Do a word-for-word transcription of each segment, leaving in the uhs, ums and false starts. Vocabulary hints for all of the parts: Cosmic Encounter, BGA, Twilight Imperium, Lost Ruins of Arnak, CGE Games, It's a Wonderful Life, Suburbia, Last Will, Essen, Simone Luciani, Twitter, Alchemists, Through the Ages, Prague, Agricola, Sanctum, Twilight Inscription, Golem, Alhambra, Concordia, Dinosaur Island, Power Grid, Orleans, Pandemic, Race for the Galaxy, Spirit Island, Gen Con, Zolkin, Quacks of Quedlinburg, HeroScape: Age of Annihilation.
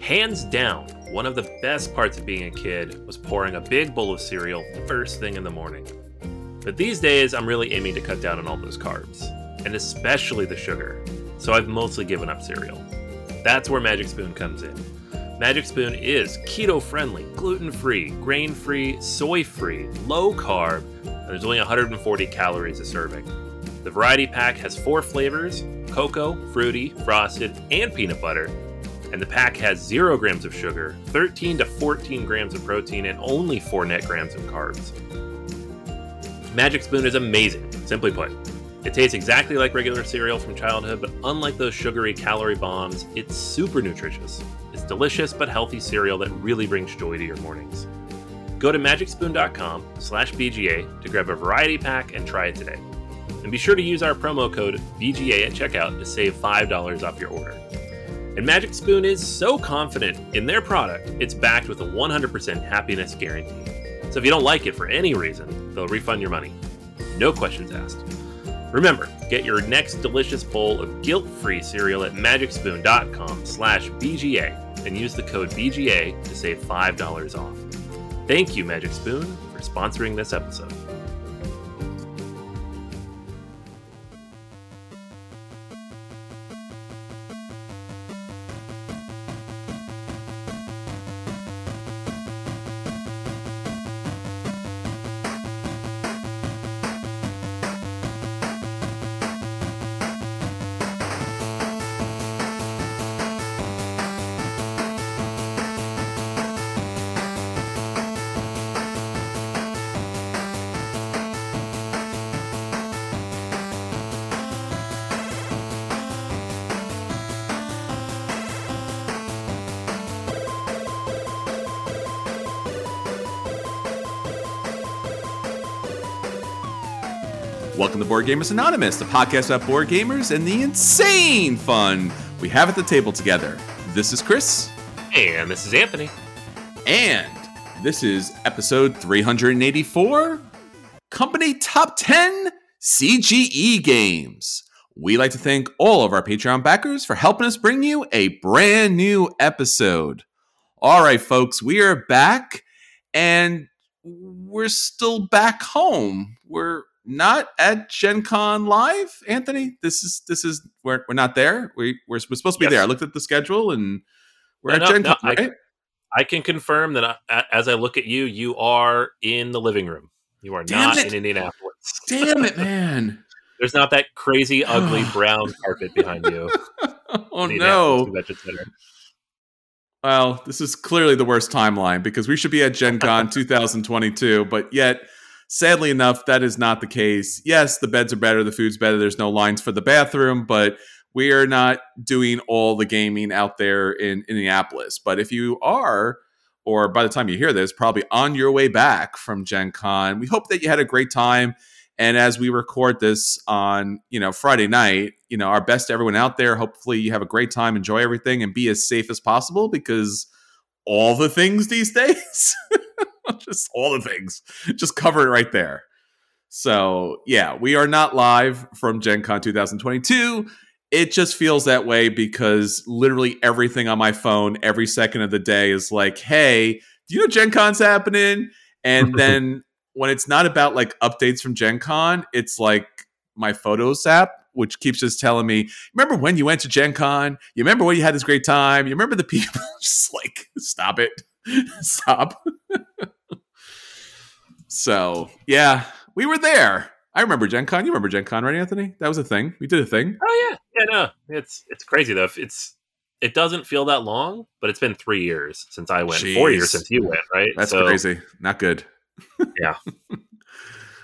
Hands down, one of the best parts of being a kid was pouring a big bowl of cereal first thing in the morning. But these days, I'm really aiming to cut down on all those carbs, and especially the sugar, so I've mostly given up cereal. That's where Magic Spoon comes in. Magic Spoon is keto-friendly, gluten-free, grain-free, soy-free, low-carb, and there's only one hundred forty calories a serving. The variety pack has four flavors, cocoa, fruity, frosted, and peanut butter, and the pack has zero grams of sugar, thirteen to fourteen grams of protein, and only four net grams of carbs. Magic Spoon is amazing, simply put. It tastes exactly like regular cereal from childhood, but unlike those sugary calorie bombs, it's super nutritious. It's delicious but healthy cereal that really brings joy to your mornings. Go to magic spoon dot com slash B G A to grab a variety pack and try it today. And be sure to use our promo code B G A at checkout to save five dollars off your order. And Magic Spoon is so confident in their product, it's backed with a one hundred percent happiness guarantee. So if you don't like it for any reason, they'll refund your money. No questions asked. Remember, get your next delicious bowl of guilt-free cereal at magic spoon dot com slash B G A and use the code B G A to save five dollars off. Thank you, Magic Spoon, for sponsoring this episode. Welcome to Board Gamers Anonymous, the podcast about board gamers and the insane fun we have at the table together. This is Chris. And this is Anthony. And this is episode three hundred eighty-four, Company Top ten, C G E Games. We'd like to thank all of our Patreon backers for helping us bring you a brand new episode. All right, folks, we are back, and we're still back home. We're... Not at Gen Con live, Anthony. This is this is we're we're not there. We we're, we're supposed to be yes. there. I looked at the schedule and we're no, at no, Gen no, Con. Right? I, I can confirm that I, as I look at you, you are in the living room. You are Damn not it. in Indianapolis. Damn it, man! There's not that crazy, ugly brown carpet behind you. Oh no! Convention Center. Well, this is clearly the worst timeline because we should be at Gen Con twenty twenty-two, but yet. Sadly enough, that is not the case. Yes, the beds are better, the food's better, there's no lines for the bathroom, but we are not doing all the gaming out there in Indianapolis. But if you are, or by the time you hear this, probably on your way back from Gen Con, we hope that you had a great time. And as we record this on, you know, Friday night, you know, our best to everyone out there. Hopefully you have a great time, enjoy everything, and be as safe as possible because all the things these days... Just all the things. Just cover it right there. So, yeah, we are not live from Gen Con twenty twenty-two. It just feels that way because literally everything on my phone every second of the day is like, hey, do you know Gen Con's happening? And then when it's not about like updates from Gen Con, it's like my photos app, which keeps just telling me, remember when you went to Gen Con? You remember when you had this great time? You remember the people? Just like, stop it. Stop. So, yeah, we were there. I remember Gen Con. You remember Gen Con, right, Anthony? That was a thing. We did a thing. Oh, yeah. Yeah, no. It's it's crazy, though. It's It doesn't feel that long, but it's been three years since I went. Jeez. Four years since you went, right? That's so, crazy. Not good. Yeah.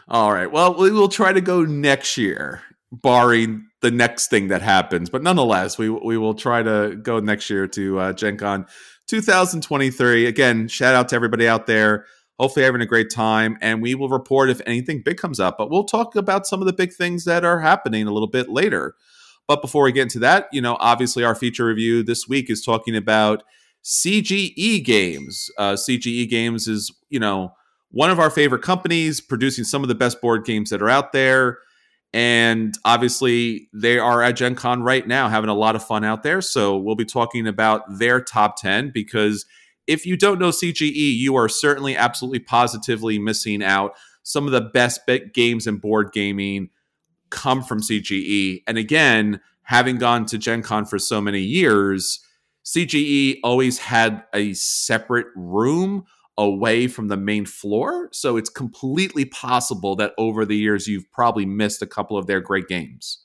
All right. Well, we will try to go next year, barring the next thing that happens. But nonetheless, we, we will try to go next year to uh, Gen Con twenty twenty-three. Again, shout out to everybody out there. Hopefully having a great time, and we will report if anything big comes up. But we'll talk about some of the big things that are happening a little bit later. But before we get into that, you know, obviously our feature review this week is talking about C G E Games. Uh, C G E Games is, you know, one of our favorite companies producing some of the best board games that are out there. And obviously, they are at Gen Con right now having a lot of fun out there. So we'll be talking about their top ten, because if you don't know C G E, you are certainly absolutely positively missing out. Some of the best bet games in board gaming come from C G E. And again, having gone to Gen Con for so many years, C G E always had a separate room away from the main floor. So it's completely possible that over the years, you've probably missed a couple of their great games.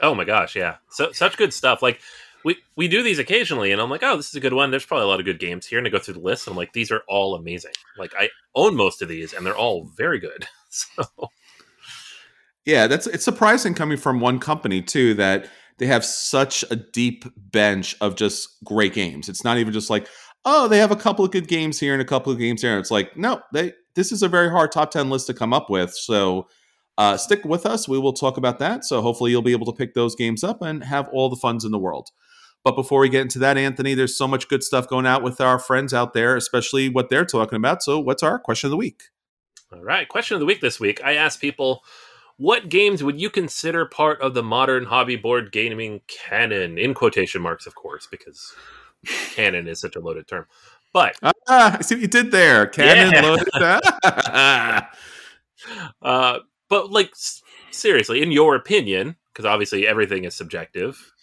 Oh my gosh. Yeah. So such good stuff. Like we, we do these occasionally and I'm like, oh, this is a good one. There's probably a lot of good games here. And I go through the list and I'm like, these are all amazing. Like I own most of these and they're all very good. So yeah, that's, it's surprising coming from one company too, that they have such a deep bench of just great games. It's not even just like, oh, they have a couple of good games here and a couple of games there. It's like, no, they this is a very hard top ten list to come up with. So uh, stick with us. We will talk about that. So hopefully you'll be able to pick those games up and have all the funds in the world. But before we get into that, Anthony, there's so much good stuff going out with our friends out there, especially what they're talking about. So what's our question of the week? All right. Question of the week this week. I asked people, what games would you consider part of the modern hobby board gaming canon? In quotation marks, of course, because canon is such a loaded term. But ah, I see what you did there. Canon, yeah. Loaded. uh, but like seriously, in your opinion, because obviously everything is subjective,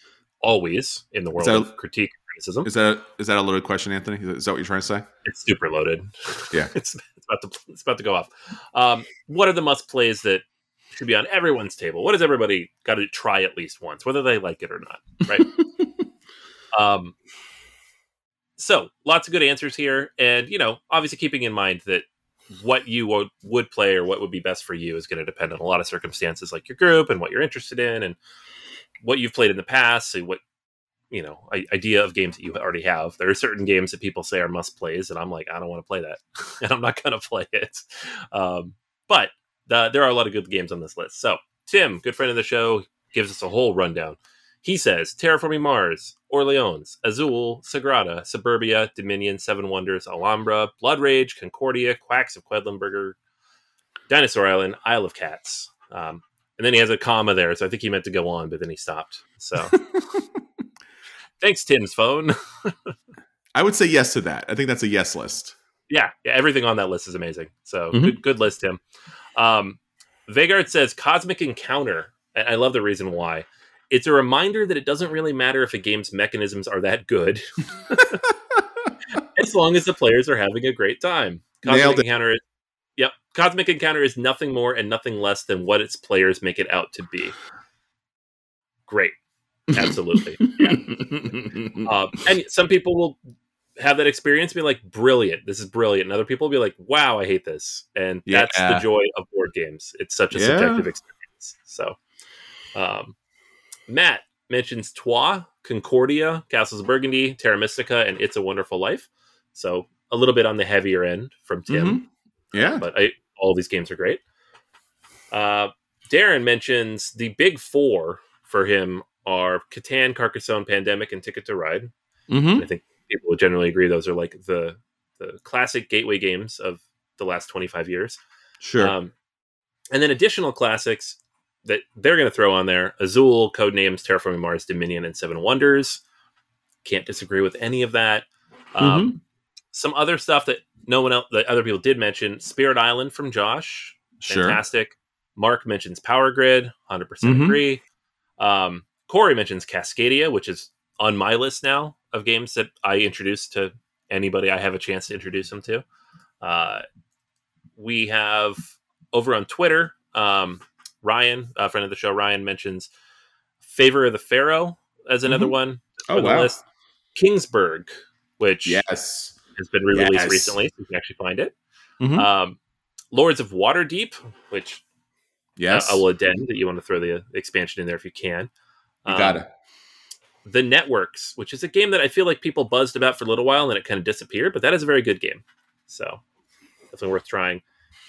always in the world that, of critique and criticism. Is that is that a loaded question, Anthony? Is that what you're trying to say? It's super loaded. Yeah, it's it's about to it's about to go off. Um, what are the must plays that should be on everyone's table? What does everybody got to try at least once, whether they like it or not, right? um. So, lots of good answers here. And, you know, obviously keeping in mind that what you w- would play or what would be best for you is going to depend on a lot of circumstances, like your group and what you're interested in and what you've played in the past, and what, you know, I- idea of games that you already have. There are certain games that people say are must-plays, and I'm like, I don't want to play that. And I'm not going to play it. Um, but the, there are a lot of good games on this list. So, Tim, good friend of the show, gives us a whole rundown. He says, Terraforming Mars, Orleans, Azul, Sagrada, Suburbia, Dominion, Seven Wonders, Alhambra, Blood Rage, Concordia, Quacks of Quedlinburg, Dinosaur Island, Isle of Cats. Um, and then he has a comma there, so I think he meant to go on, but then he stopped. So, thanks, Tim's phone. I would say yes to that. I think that's a yes list. Yeah, yeah, everything on that list is amazing. So, mm-hmm. good, good list, Tim. Um, Vagard says, Cosmic Encounter. And I love the reason why. It's a reminder that it doesn't really matter if a game's mechanisms are that good, as long as the players are having a great time. Cosmic Encounter is, yep, Cosmic Encounter is nothing more and nothing less than what its players make it out to be. Great, absolutely. Yeah. uh, and some people will have that experience and be like, "Brilliant, this is brilliant," and other people will be like, "Wow, I hate this." And yeah. That's the joy of board games. It's such a yeah. subjective experience. So. Um, Matt mentions Trois, Concordia, Castles of Burgundy, Terra Mystica, and It's a Wonderful Life. So a little bit on the heavier end from Tim. Mm-hmm. Yeah. But I, all these games are great. Uh, Darren mentions the big four for him are Catan, Carcassonne, Pandemic, and Ticket to Ride. Mm-hmm. I think people would generally agree those are like the, the classic gateway games of the last twenty-five years. Sure. Um, and then additional classics that they're going to throw on there: Azul, Codenames, Terraforming Mars, Dominion, and Seven Wonders. Can't disagree with any of that. Mm-hmm. Um, some other stuff that no one else, that other people did mention: Spirit Island from Josh, sure. Fantastic. Mark mentions Power Grid, one hundred percent mm-hmm. agree. Um, Corey mentions Cascadia, which is on my list now of games that I introduce to anybody I have a chance to introduce them to. Uh, we have over on Twitter. Um, Ryan, a friend of the show, Ryan mentions Favor of the Pharaoh as another mm-hmm. one for oh, the wow. list. Kingsburg, which yes. has been released yes. recently, so you can actually find it. Mm-hmm. Um, Lords of Waterdeep, which yes, uh, I will addend that you want to throw the expansion in there if you can. You um, got it. The Networks, which is a game that I feel like people buzzed about for a little while and it kind of disappeared, but that is a very good game. So definitely worth trying.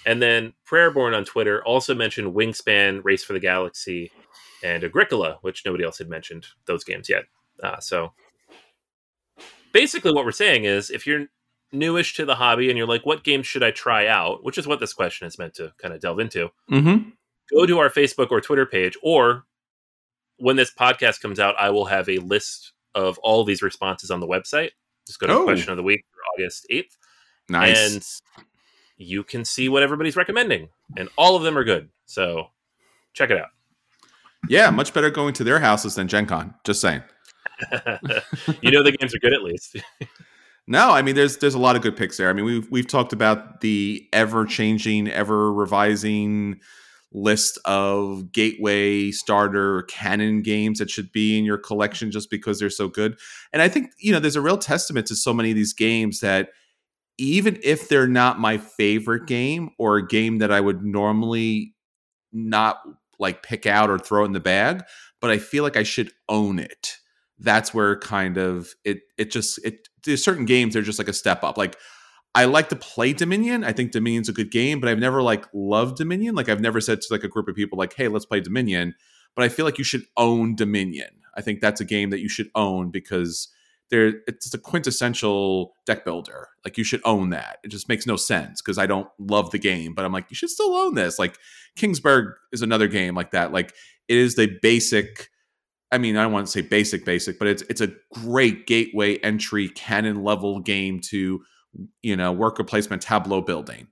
And then Prayerborn on Twitter also mentioned Wingspan, Race for the Galaxy, and Agricola, which nobody else had mentioned those games yet. Uh, so basically what we're saying is if you're newish to the hobby and you're like, what games should I try out? Which is what this question is meant to kind of delve into. Mm-hmm. go to our Facebook or Twitter page, or when this podcast comes out, I will have a list of all these responses on the website. Just go to oh. Question of the Week for August eighth. Nice. And you can see what everybody's recommending. And all of them are good. So check it out. Yeah, much better going to their houses than Gen Con. Just saying. You know the games are good at least. No, I mean, there's there's a lot of good picks there. I mean, we've, we've talked about the ever-changing, ever-revising list of gateway, starter, canon games that should be in your collection just because they're so good. And I think, you know, there's a real testament to so many of these games that even if they're not my favorite game or a game that I would normally not like pick out or throw in the bag, but I feel like I should own it. That's where kind of it, it just, it, there's certain games that are just like a step up. Like, I like to play Dominion. I think Dominion's a good game, but I've never like loved Dominion. Like, I've never said to like a group of people like, hey, let's play Dominion, but I feel like you should own Dominion. I think that's a game that you should own because there it's a quintessential deck builder. Like, you should own that. It just makes no sense because I don't love the game, but I'm like, you should still own this. Like, Kingsburg is another game like that. Like, it is the basic, I mean, I don't want to say basic, basic, but it's it's a great gateway entry canon level game to, you know, worker placement tableau building.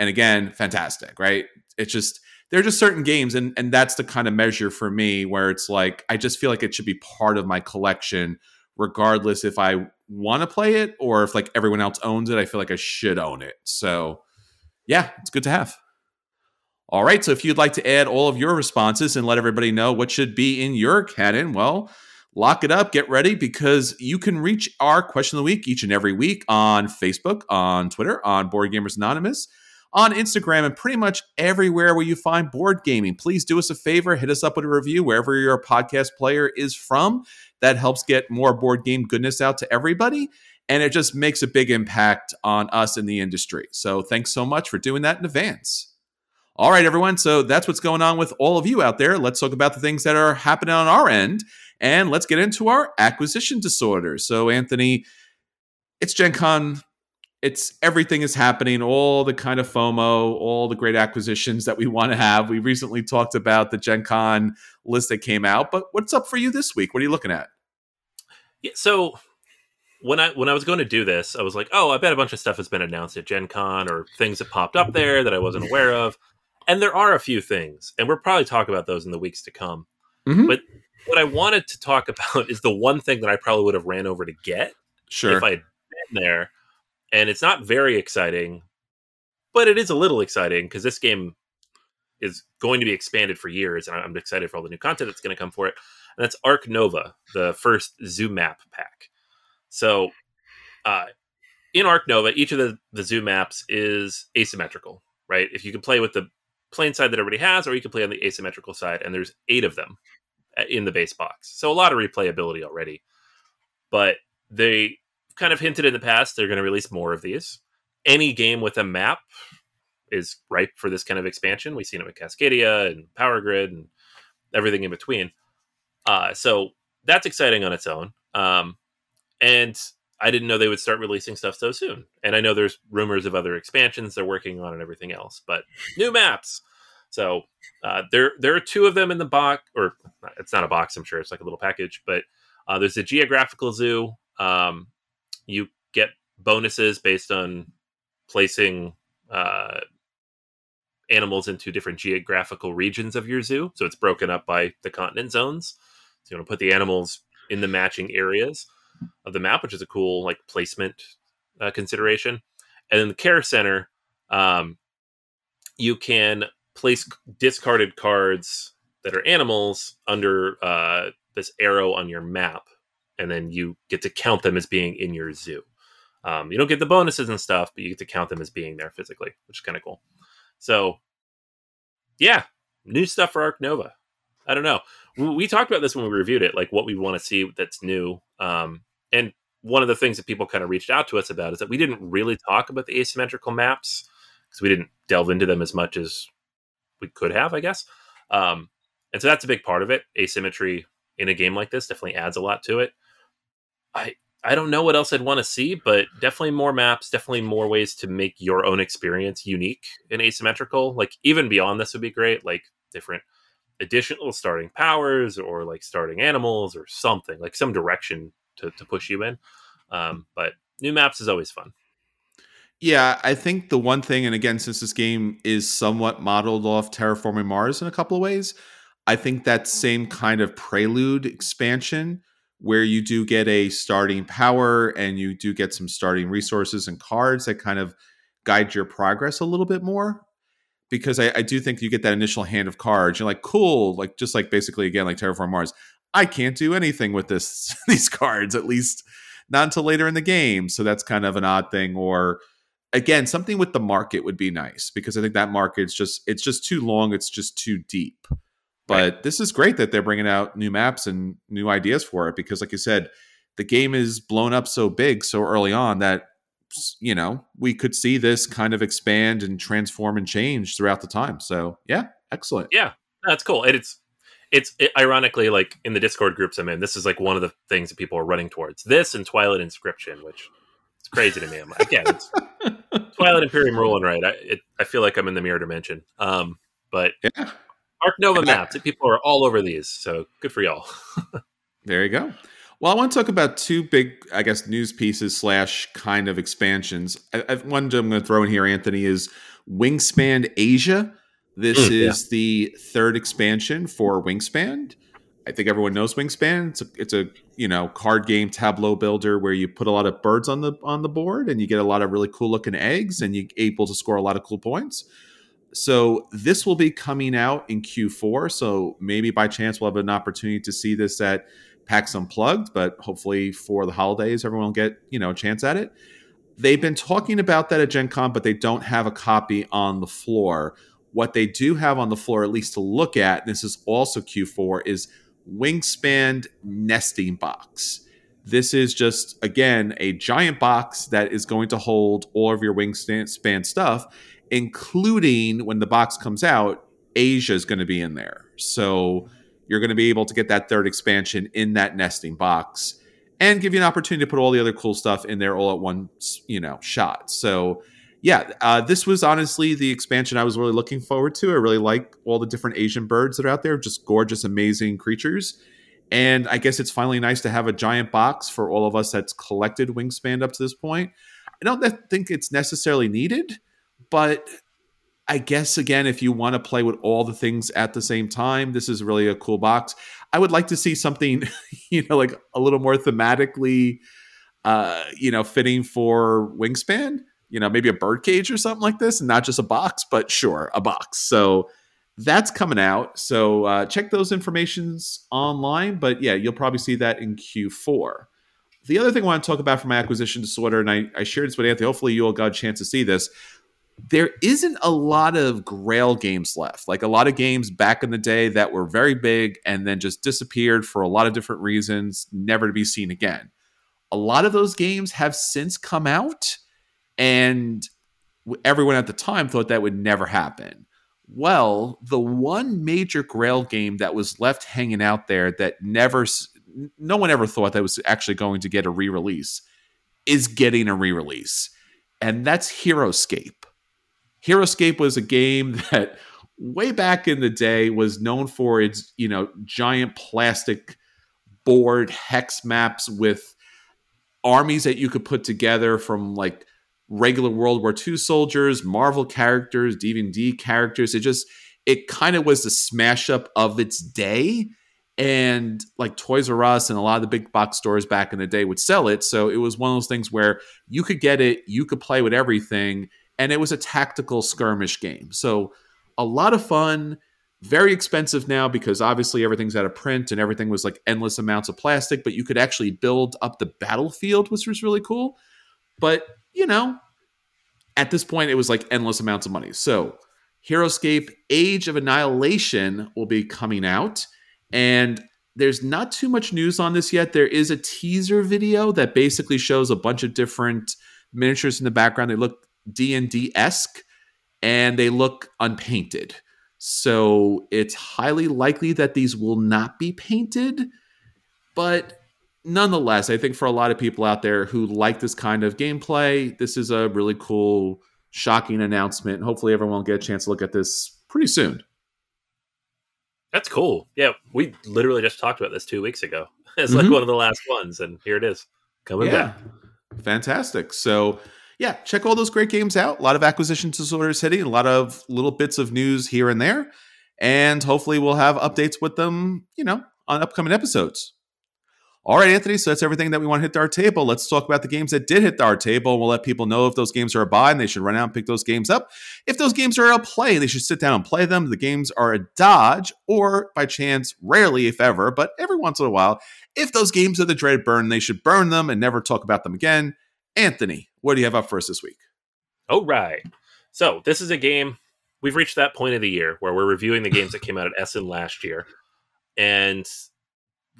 And again, fantastic, right? It's just, there are just certain games, and, and that's the kind of measure for me where it's like, I just feel like it should be part of my collection, regardless if I want to play it or if like everyone else owns it. I feel like I should own it. So yeah, it's good to have. All right, so if you'd like to add all of your responses and let everybody know what should be in your canon, well, lock it up, get ready, because you can reach our Question of the Week each and every week on Facebook, on Twitter, on Board Gamers Anonymous, on Instagram, and pretty much everywhere where you find board gaming. Please do us a favor, hit us up with a review wherever your podcast player is from. That helps get more board game goodness out to everybody, and it just makes a big impact on us in the industry. So thanks so much for doing that in advance. All right, everyone, so that's what's going on with all of you out there. Let's talk about the things that are happening on our end. And let's get into our acquisition disorder. So, Anthony, it's Gen Con. It's everything is happening, all the kind of FOMO, all the great acquisitions that we want to have. We recently talked about the Gen Con list that came out, but what's up for you this week? What are you looking at? Yeah, so when I when I was going to do this, I was like, oh, I bet a bunch of stuff has been announced at Gen Con or things that popped up there that I wasn't aware of. And there are a few things, and we'll probably talk about those in the weeks to come. Mm-hmm. But what I wanted to talk about is the one thing that I probably would have ran over to get sure. if I had been there. And it's not very exciting, but it is a little exciting because this game is going to be expanded for years. And I'm excited for all the new content that's going to come for it. And that's Ark Nova, the first zoo map pack. So uh, in Ark Nova, each of the, the zoo maps is asymmetrical, right? If you can play with the plain side that everybody has, or you can play on the asymmetrical side. And there's eight of them in the base box. So a lot of replayability already. But they kind of hinted in the past they're going to release more of these. Any game with a map is ripe for this kind of expansion. We've seen it with Cascadia and Power Grid and everything in between. Uh, so that's exciting on its own. Um, and I didn't know they would start releasing stuff so soon. And I know there's rumors of other expansions they're working on and everything else. But new maps! So uh, there there are two of them in the box, or it's not a box, I'm sure. It's like a little package. But uh, there's a geographical zoo. Um, you get bonuses based on placing uh, animals into different geographical regions of your zoo. So it's broken up by the continent zones. So you want to put the animals in the matching areas of the map, which is a cool like placement uh, consideration. And then the care center, um, you can place discarded cards that are animals under uh, this arrow on your map, and then you get to count them as being in your zoo. Um, you don't get the bonuses and stuff, but you get to count them as being there physically, which is kind of cool. So, yeah, new stuff for Ark Nova. I don't know. We, we talked about this when we reviewed it, like what we want to see that's new. Um, and one of the things that people kind of reached out to us about is that we didn't really talk about the asymmetrical maps because we didn't delve into them as much as we could have, I guess. Um, and so that's a big part of it. Asymmetry in a game like this definitely adds a lot to it. I I don't know what else I'd want to see, but definitely more maps, definitely more ways to make your own experience unique and asymmetrical. Like, even beyond this would be great. Like, different additional starting powers or like starting animals or something, like some direction to, to push you in. Um, but new maps is always fun. Yeah, I think the one thing, and again, since this game is somewhat modeled off Terraforming Mars in a couple of ways, I think that same kind of prelude expansion where you do get a starting power and you do get some starting resources and cards that kind of guide your progress a little bit more. Because I, I do think you get that initial hand of cards. You're like, cool, like just like basically, again, like Terraform Mars, I can't do anything with this these cards, at least not until later in the game. So that's kind of an odd thing. Or again, something with the market would be nice, because I think that market's just, it's just too long. It's just too deep. But right. This is great that they're bringing out new maps and new ideas for it. Because like you said, the game is blown up so big so early on that, you know, we could see this kind of expand and transform and change throughout the time. So yeah, excellent. Yeah, that's cool. And it's, it's it, ironically, like in the Discord groups I'm in, this is like one of the things that people are running towards, this and Twilight Inscription, which it's crazy to me. I'm like, yeah, it's Twilight Imperium rolling, right? I, it, I feel like I'm in the mirror dimension. Um, but yeah. Ark Nova maps, I, people are all over these. So good for y'all. There you go. Well, I want to talk about two big, I guess, news pieces slash kind of expansions. I, I, one I'm going to throw in here, Anthony, is Wingspan Asia. This mm, is yeah. the third expansion for Wingspan. I think everyone knows Wingspan. It's a, it's a you know card game tableau builder where you put a lot of birds on the on the board and you get a lot of really cool looking eggs and you're able to score a lot of cool points. So this will be coming out in Q four. So maybe by chance we'll have an opportunity to see this at PAX Unplugged, but hopefully for the holidays, everyone will get, you know, a chance at it. They've been talking about that at Gen Con, but they don't have a copy on the floor. What they do have on the floor, at least to look at, and this is also Q four, is Wingspan Nesting Box. This is just, again, a giant box that is going to hold all of your Wingspan stuff, including when the box comes out, Asia is going to be in there. So you're going to be able to get that third expansion in that nesting box and give you an opportunity to put all the other cool stuff in there all at one, you know, shot. So yeah, uh, this was honestly the expansion I was really looking forward to. I really like all the different Asian birds that are out there, just gorgeous, amazing creatures. And I guess it's finally nice to have a giant box for all of us that's collected Wingspan up to this point. I don't think it's necessarily needed, but I guess, again, if you want to play with all the things at the same time, this is really a cool box. I would like to see something, you know, like a little more thematically, uh, you know, fitting for Wingspan, you know, maybe a birdcage or something like this, and not just a box, but sure, a box. So that's coming out. So uh, check those informations online. But yeah, you'll probably see that in Q four. The other thing I want to talk about from my acquisition disorder, and I, I shared this with Anthony, hopefully you all got a chance to see this. There isn't a lot of grail games left, like a lot of games back in the day that were very big and then just disappeared for a lot of different reasons, never to be seen again. A lot of those games have since come out, and everyone at the time thought that would never happen. Well, the one major grail game that was left hanging out there that never, no one ever thought that was actually going to get a re-release is getting a re-release, and that's Heroscape. Heroscape was a game that way back in the day was known for its, you know, giant plastic board hex maps with armies that you could put together from like regular World War Two soldiers, Marvel characters, D and D characters. It just, it kind of was the smash up of its day. And like Toys R Us and a lot of the big box stores back in the day would sell it. So it was one of those things where you could get it, you could play with everything. And it was a tactical skirmish game. So a lot of fun, very expensive now because obviously everything's out of print and everything was like endless amounts of plastic, but you could actually build up the battlefield, which was really cool. But, you know, at this point, it was like endless amounts of money. So Heroscape Age of Annihilation will be coming out. And there's not too much news on this yet. There is a teaser video that basically shows a bunch of different miniatures in the background. They look D and D-esque, and they look unpainted. So it's highly likely that these will not be painted. But nonetheless, I think for a lot of people out there who like this kind of gameplay, this is a really cool, shocking announcement. Hopefully everyone will get a chance to look at this pretty soon. That's cool. Yeah, we literally just talked about this two weeks ago. It's mm-hmm. like one of the last ones, and here it is. Coming yeah. back. Fantastic. So, yeah, check all those great games out. A lot of acquisition disorders hitting, a lot of little bits of news here and there. And hopefully we'll have updates with them, you know, on upcoming episodes. All right, Anthony, so that's everything that we want to hit to our table. Let's talk about the games that did hit our table. We'll let people know if those games are a buy and they should run out and pick those games up. If those games are a play, they should sit down and play them. The games are a dodge, or by chance, rarely if ever, but every once in a while, if those games are the dreaded burn, they should burn them and never talk about them again. Anthony, what do you have up for us this week? All right. So this is a game. We've reached that point of the year where we're reviewing the games that came out at Essen last year. And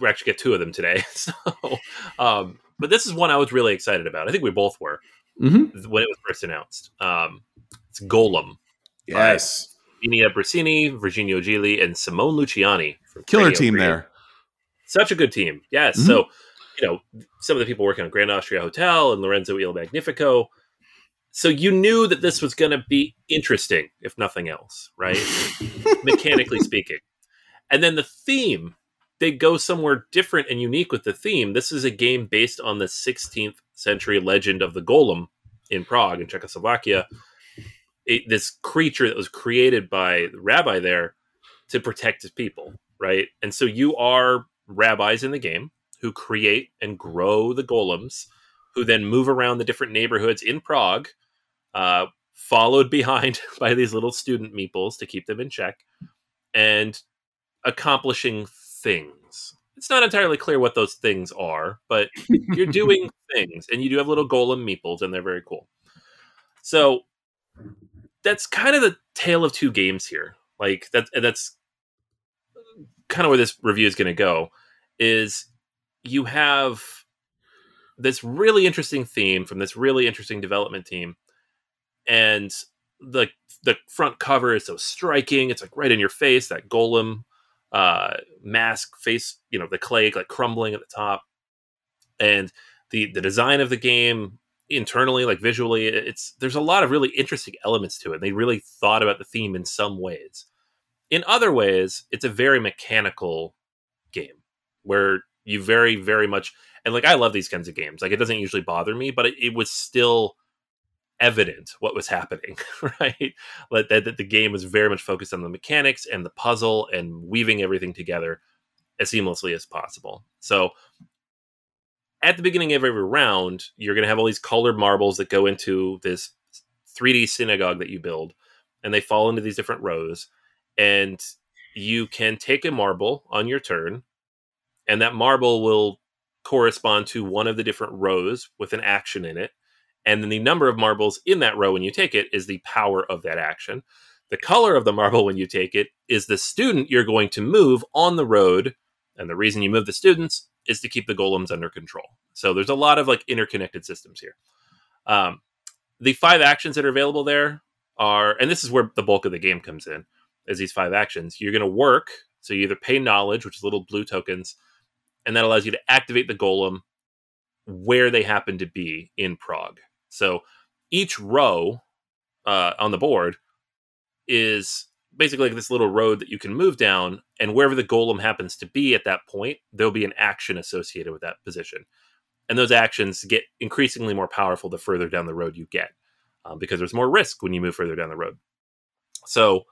we actually get two of them today. So, um, but this is one I was really excited about. I think we both were mm-hmm. when it was first announced. Um, it's Golem. Yes. Enia Bracini, Virginio Gili, and Simone Luciani. From Killer Radio team Green. There. Such a good team. Yes. Mm-hmm. So, you know, some of the people working on Grand Austria Hotel and Lorenzo Il Magnifico. So you knew that this was going to be interesting, if nothing else, right? Mechanically speaking. And then the theme, they go somewhere different and unique with the theme. This is a game based on the sixteenth century legend of the Golem in Prague, in Czechoslovakia. It, this creature that was created by the rabbi there to protect his people, right? And so you are rabbis in the game who create and grow the golems, who then move around the different neighborhoods in Prague, uh, followed behind by these little student meeples to keep them in check, and accomplishing things. It's not entirely clear what those things are, but you're doing things, and you do have little golem meeples, and they're very cool. So that's kind of the tale of two games here. Like that, that's kind of where this review is going to go, is you have this really interesting theme from this really interesting development team, and the the front cover is so striking. It's like right in your face, that golem uh mask face, you know, the clay like crumbling at the top, and the the design of the game internally, like visually, it's there's a lot of really interesting elements to it. They really thought about the theme in some ways. In other ways, it's a very mechanical game where you very, very much, and like I love these kinds of games. Like it doesn't usually bother me, but it, it was still evident what was happening, right? Like that, that the game was very much focused on the mechanics and the puzzle and weaving everything together as seamlessly as possible. So at the beginning of every round, you're going to have all these colored marbles that go into this three D synagogue that you build, and they fall into these different rows, and you can take a marble on your turn, and that marble will correspond to one of the different rows with an action in it. And then the number of marbles in that row when you take it is the power of that action. The color of the marble when you take it is the student you're going to move on the road. And the reason you move the students is to keep the golems under control. So there's a lot of like interconnected systems here. Um, the five actions that are available there are, and this is where the bulk of the game comes in, is these five actions. You're going to work. So you either pay knowledge, which is little blue tokens, and that allows you to activate the golem where they happen to be in Prague. So each row uh, on the board is basically like this little road that you can move down, and wherever the golem happens to be at that point, there'll be an action associated with that position. And those actions get increasingly more powerful the further down the road you get, um, because there's more risk when you move further down the road. So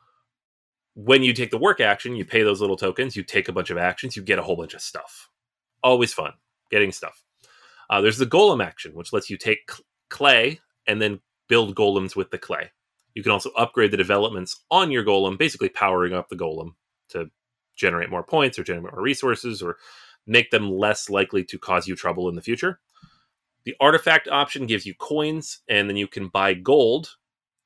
when you take the work action, you pay those little tokens, you take a bunch of actions, you get a whole bunch of stuff. Always fun, getting stuff. Uh, there's the golem action, which lets you take cl- clay and then build golems with the clay. You can also upgrade the developments on your golem, basically powering up the golem to generate more points or generate more resources or make them less likely to cause you trouble in the future. The artifact option gives you coins, and then you can buy gold,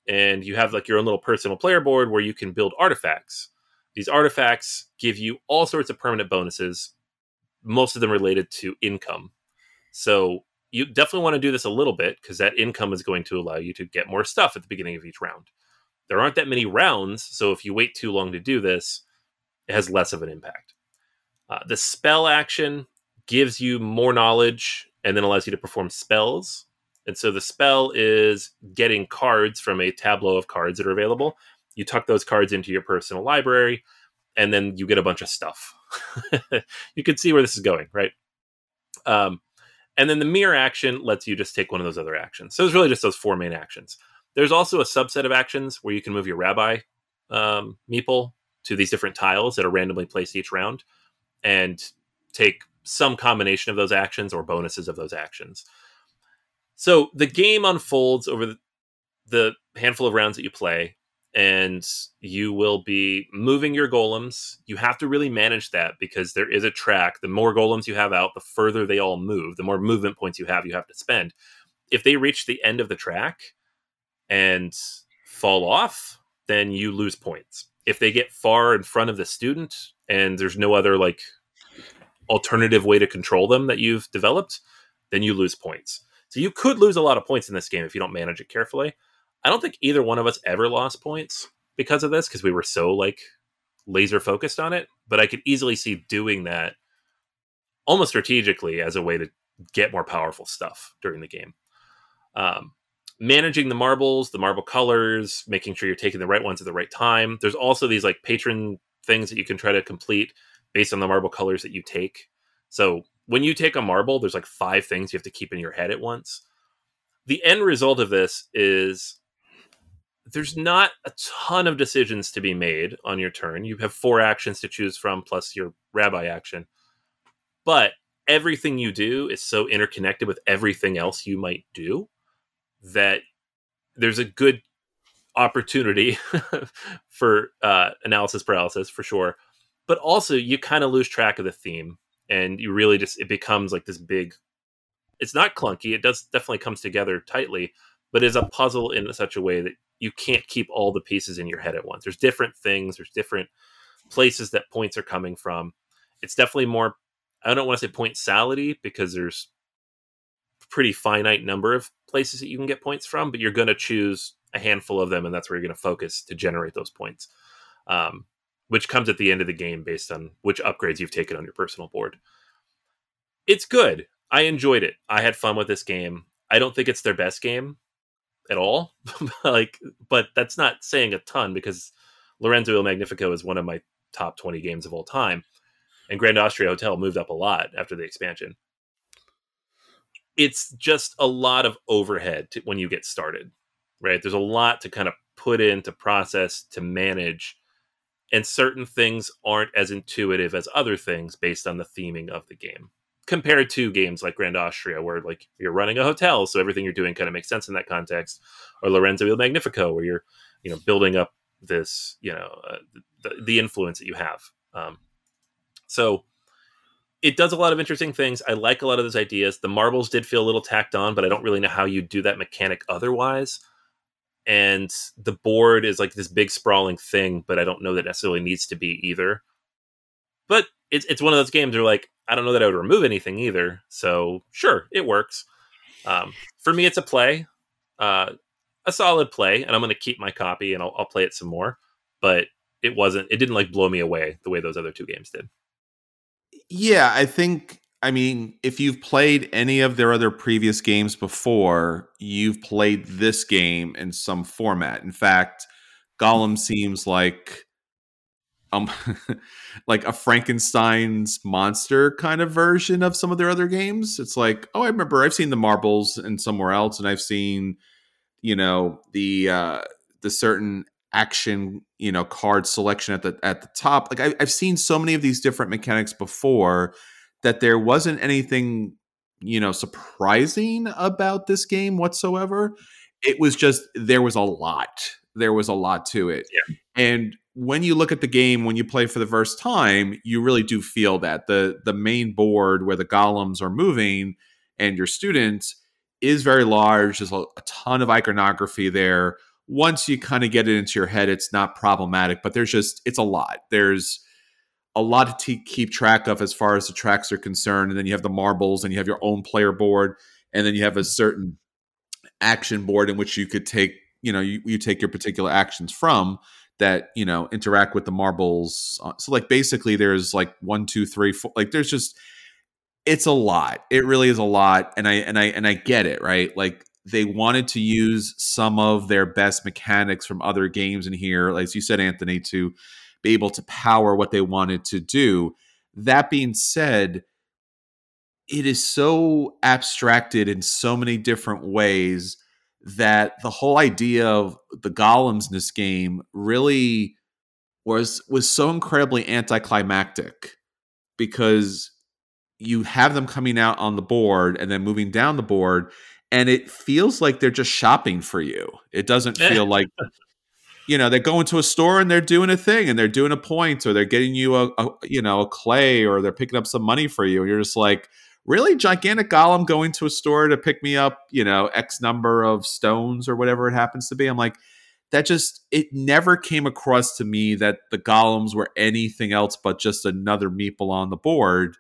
and you have like your own little personal player board where you can build artifacts. These artifacts give you all sorts of permanent bonuses, most of them related to income. So you definitely want to do this a little bit, because that income is going to allow you to get more stuff at the beginning of each round. There aren't that many rounds, so if you wait too long to do this, it has less of an impact. Uh, the spell action gives you more knowledge and then allows you to perform spells. And so the spell is getting cards from a tableau of cards that are available. You tuck those cards into your personal library, and then you get a bunch of stuff. You can see where this is going, right? Um, and then the mirror action lets you just take one of those other actions. So it's really just those four main actions. There's also a subset of actions where you can move your rabbi um, meeple to these different tiles that are randomly placed each round and take some combination of those actions or bonuses of those actions. So the game unfolds over the, the handful of rounds that you play, and you will be moving your golems. You have to really manage that because there is a track. The more golems you have out, the further they all move, the more movement points you have, you have to spend. If they reach the end of the track and fall off, then you lose points. If they get far in front of the student and there's no other like alternative way to control them that you've developed, then you lose points. So you could lose a lot of points in this game if you don't manage it carefully. I don't think either one of us ever lost points because of this, because we were so like laser focused on it. But I could easily see doing that almost strategically as a way to get more powerful stuff during the game. Um, managing the marbles, the marble colors, making sure you're taking the right ones at the right time. There's also these like patron things that you can try to complete based on the marble colors that you take. So when you take a marble, there's like five things you have to keep in your head at once. The end result of this is there's not a ton of decisions to be made on your turn. You have four actions to choose from, plus your rabbi action. But everything you do is so interconnected with everything else you might do that there's a good opportunity for uh, analysis paralysis, for sure. But also, you kind of lose track of the theme, and you really just, it becomes like this big, it's not clunky. It does definitely comes together tightly, but it's a puzzle in such a way that you can't keep all the pieces in your head at once. There's different things. There's different places that points are coming from. It's definitely more, I don't want to say point salady because there's a pretty finite number of places that you can get points from, but you're going to choose a handful of them, and that's where you're going to focus to generate those points, um, which comes at the end of the game based on which upgrades you've taken on your personal board. It's good. I enjoyed it. I had fun with this game. I don't think it's their best game at all. Like, but that's not saying a ton because Lorenzo Il Magnifico is one of my top twenty games of all time. And Grand Austria Hotel moved up a lot after the expansion. It's just a lot of overhead to, when you get started, right? There's a lot to kind of put in, to process, to manage. And certain things aren't as intuitive as other things based on the theming of the game. Compared to games like Grand Austria, where like you're running a hotel, so everything you're doing kind of makes sense in that context, or Lorenzo Il Magnifico, where you're, you know, building up this, you know, uh, the, the influence that you have. Um, so it does a lot of interesting things. I like a lot of those ideas. The marbles did feel a little tacked on, but I don't really know how you do that mechanic otherwise. And the board is like this big sprawling thing, but I don't know that it necessarily needs to be either. But it's it's one of those games where like, I don't know that I would remove anything either. So sure, it works. Um, for me, it's a play, uh, a solid play, and I'm going to keep my copy and I'll, I'll play it some more. But it wasn't, it didn't like blow me away the way those other two games did. Yeah, I think, I mean, if you've played any of their other previous games before, you've played this game in some format. In fact, Golem seems like um like a Frankenstein's monster kind of version of some of their other games. It's like, oh, I remember I've seen the marbles in somewhere else, and I've seen, you know, the uh the certain action, you know, card selection at the at the top. Like I, I've seen so many of these different mechanics before that there wasn't anything, you know, surprising about this game whatsoever. It was just there was a lot. There was a lot to it. Yeah. And when you look at the game, when you play for the first time, you really do feel that the the main board where the golems are moving and your students is very large. There's a, a ton of iconography there. Once you kind of get it into your head, it's not problematic, but there's just, it's a lot. There's a lot to t- keep track of as far as the tracks are concerned. And then you have the marbles and you have your own player board. And then you have a certain action board in which you could take, you know, you, you take your particular actions from that, you know, interact with the marbles. So like basically there's like one, two, three, four, like there's just, it's a lot. It really is a lot. And I, and I, and I get it, right? Like they wanted to use some of their best mechanics from other games in here, like you said, Anthony, to be able to power what they wanted to do. That being said, it is so abstracted in so many different ways that the whole idea of the golems in this game really was was so incredibly anticlimactic, because you have them coming out on the board and then moving down the board, and it feels like they're just shopping for you. It doesn't feel like, you know, they go into a store and they're doing a thing and they're doing a point, or they're getting you a, a you know, a clay, or they're picking up some money for you. And you're just like, really, gigantic golem going to a store to pick me up, you know, X number of stones or whatever it happens to be. I'm like, that just, it never came across to me that the golems were anything else but just another meeple on the board.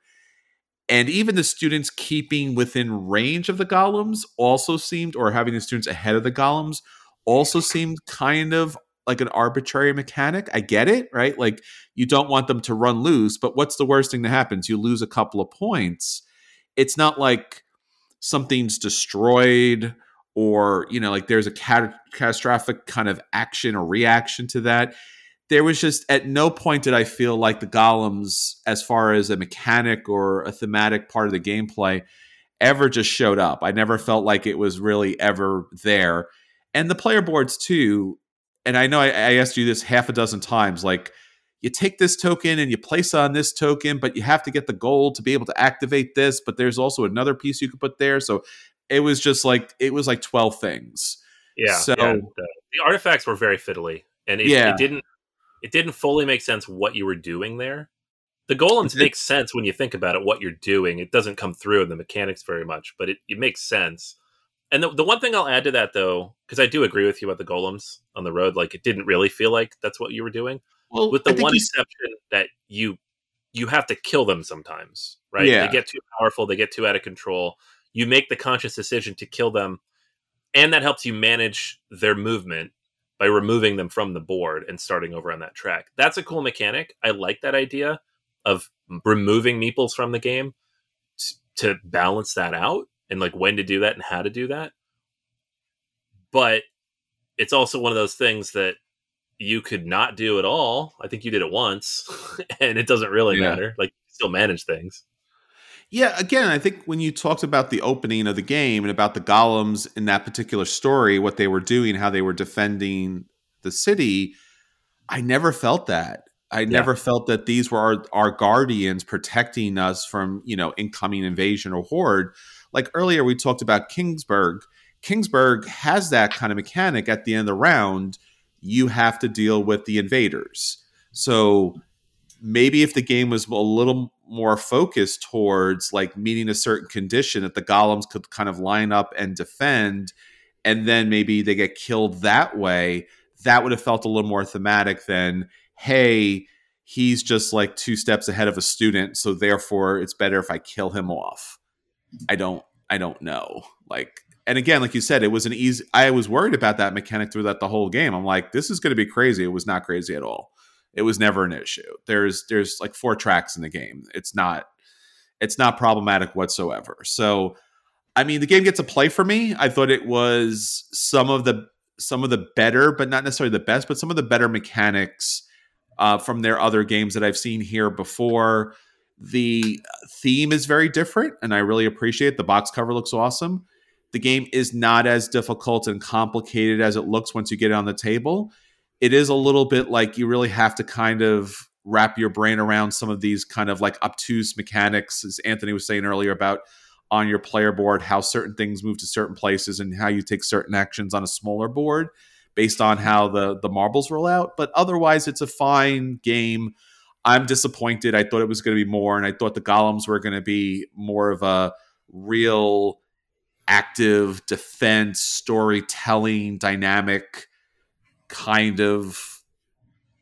And even the students keeping within range of the golems also seemed, or having the students ahead of the golems also seemed kind of like an arbitrary mechanic. I get it, right? Like, you don't want them to run loose, but what's the worst thing that happens? You lose a couple of points. It's not like something's destroyed, or, you know, like there's a cat- catastrophic kind of action or reaction to that. There was just, at no point did I feel like the golems, as far as a mechanic or a thematic part of the gameplay, ever just showed up. I never felt like it was really ever there. And the player boards too, and I know I, I asked you this half a dozen times, like, you take this token and you place on this token, but you have to get the gold to be able to activate this, but there's also another piece you could put there. So it was just like, it was like twelve things. Yeah. So yeah, the, the artifacts were very fiddly, and it, yeah. it didn't, It didn't fully make sense what you were doing there. The golems make sense when you think about it, what you're doing. It doesn't come through in the mechanics very much, but it, it makes sense. And the, the one thing I'll add to that, though, because I do agree with you about the golems on the road, like, it didn't really feel like that's what you were doing. Well, with the one exception that you you have to kill them sometimes, right? Yeah. They get too powerful. They get too out of control. You make the conscious decision to kill them, and that helps you manage their movement by removing them from the board and starting over on that track. That's a cool mechanic. I like that idea of removing meeples from the game t- to balance that out, and like when to do that and how to do that. But it's also one of those things that you could not do at all. I think you did it once and it doesn't really yeah. matter. Like, you still manage things. Yeah, again, I think when you talked about the opening of the game and about the golems in that particular story, what they were doing, how they were defending the city, I never felt that. I yeah. never felt that these were our, our guardians protecting us from, you know, incoming invasion or horde. Like earlier, we talked about Kingsburg. Kingsburg has that kind of mechanic. At the end of the round, you have to deal with the invaders. So maybe if the game was a little more focused towards like meeting a certain condition, that the golems could kind of line up and defend, and then maybe they get killed that way, that would have felt a little more thematic than, hey, he's just like two steps ahead of a student, so therefore it's better if I kill him off. I don't, I don't know. Like, and again, like you said, it was an easy, I was worried about that mechanic throughout the whole game. I'm like, this is going to be crazy. It was not crazy at all. It was never an issue. There's there's like four tracks in the game. It's not it's not problematic whatsoever. So, I mean, the game gets a play for me. I thought it was some of the some of the better, but not necessarily the best, but some of the better mechanics uh, from their other games that I've seen here before. The theme is very different, and I really appreciate it. The box cover looks awesome. The game is not as difficult and complicated as it looks once you get it on the table. It is a little bit like you really have to kind of wrap your brain around some of these kind of like obtuse mechanics, as Anthony was saying earlier, about on your player board, how certain things move to certain places and how you take certain actions on a smaller board based on how the, the marbles roll out. But otherwise, it's a fine game. I'm disappointed. I thought it was going to be more, and I thought the golems were going to be more of a real active defense, storytelling, dynamic kind of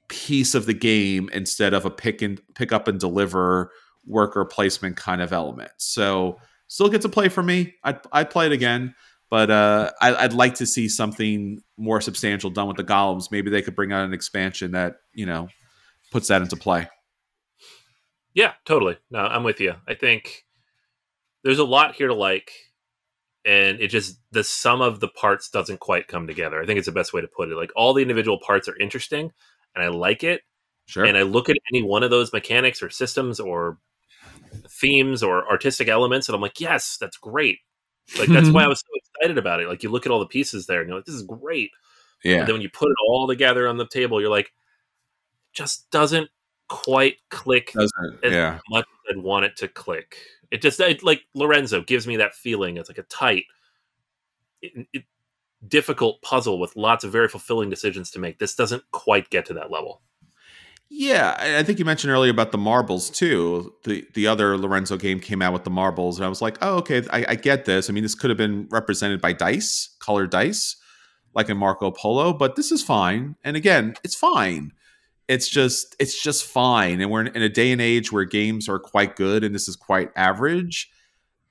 piece of the game, instead of a pick and pick up and deliver worker placement kind of element. So still gets a play for me. I'd, I'd play it again, but uh, I, I'd like to see something more substantial done with the golems. Maybe they could bring out an expansion that, you know, puts that into play. Yeah, totally. No, I'm with you. I think there's a lot here to like, and it just, the sum of the parts doesn't quite come together. I think it's the best way to put it. Like, all the individual parts are interesting, and I like it. Sure. And I look at any one of those mechanics or systems or themes or artistic elements, and I'm like, yes, that's great. Like, that's why I was so excited about it. Like, you look at all the pieces there, and you're like, this is great. Yeah. And then when you put it all together on the table, you're like, just doesn't quite click doesn't, as yeah. much as I'd want it to click. It just, it, like, Lorenzo gives me that feeling. It's like a tight, it, it, difficult puzzle with lots of very fulfilling decisions to make. This doesn't quite get to that level. Yeah, I think you mentioned earlier about the marbles, too. The the other Lorenzo game came out with the marbles, and I was like, oh, okay, I, I get this. I mean, this could have been represented by dice, colored dice, like in Marco Polo, but this is fine. And again, it's fine. It's just it's just fine. And we're in, in a day and age where games are quite good, and this is quite average.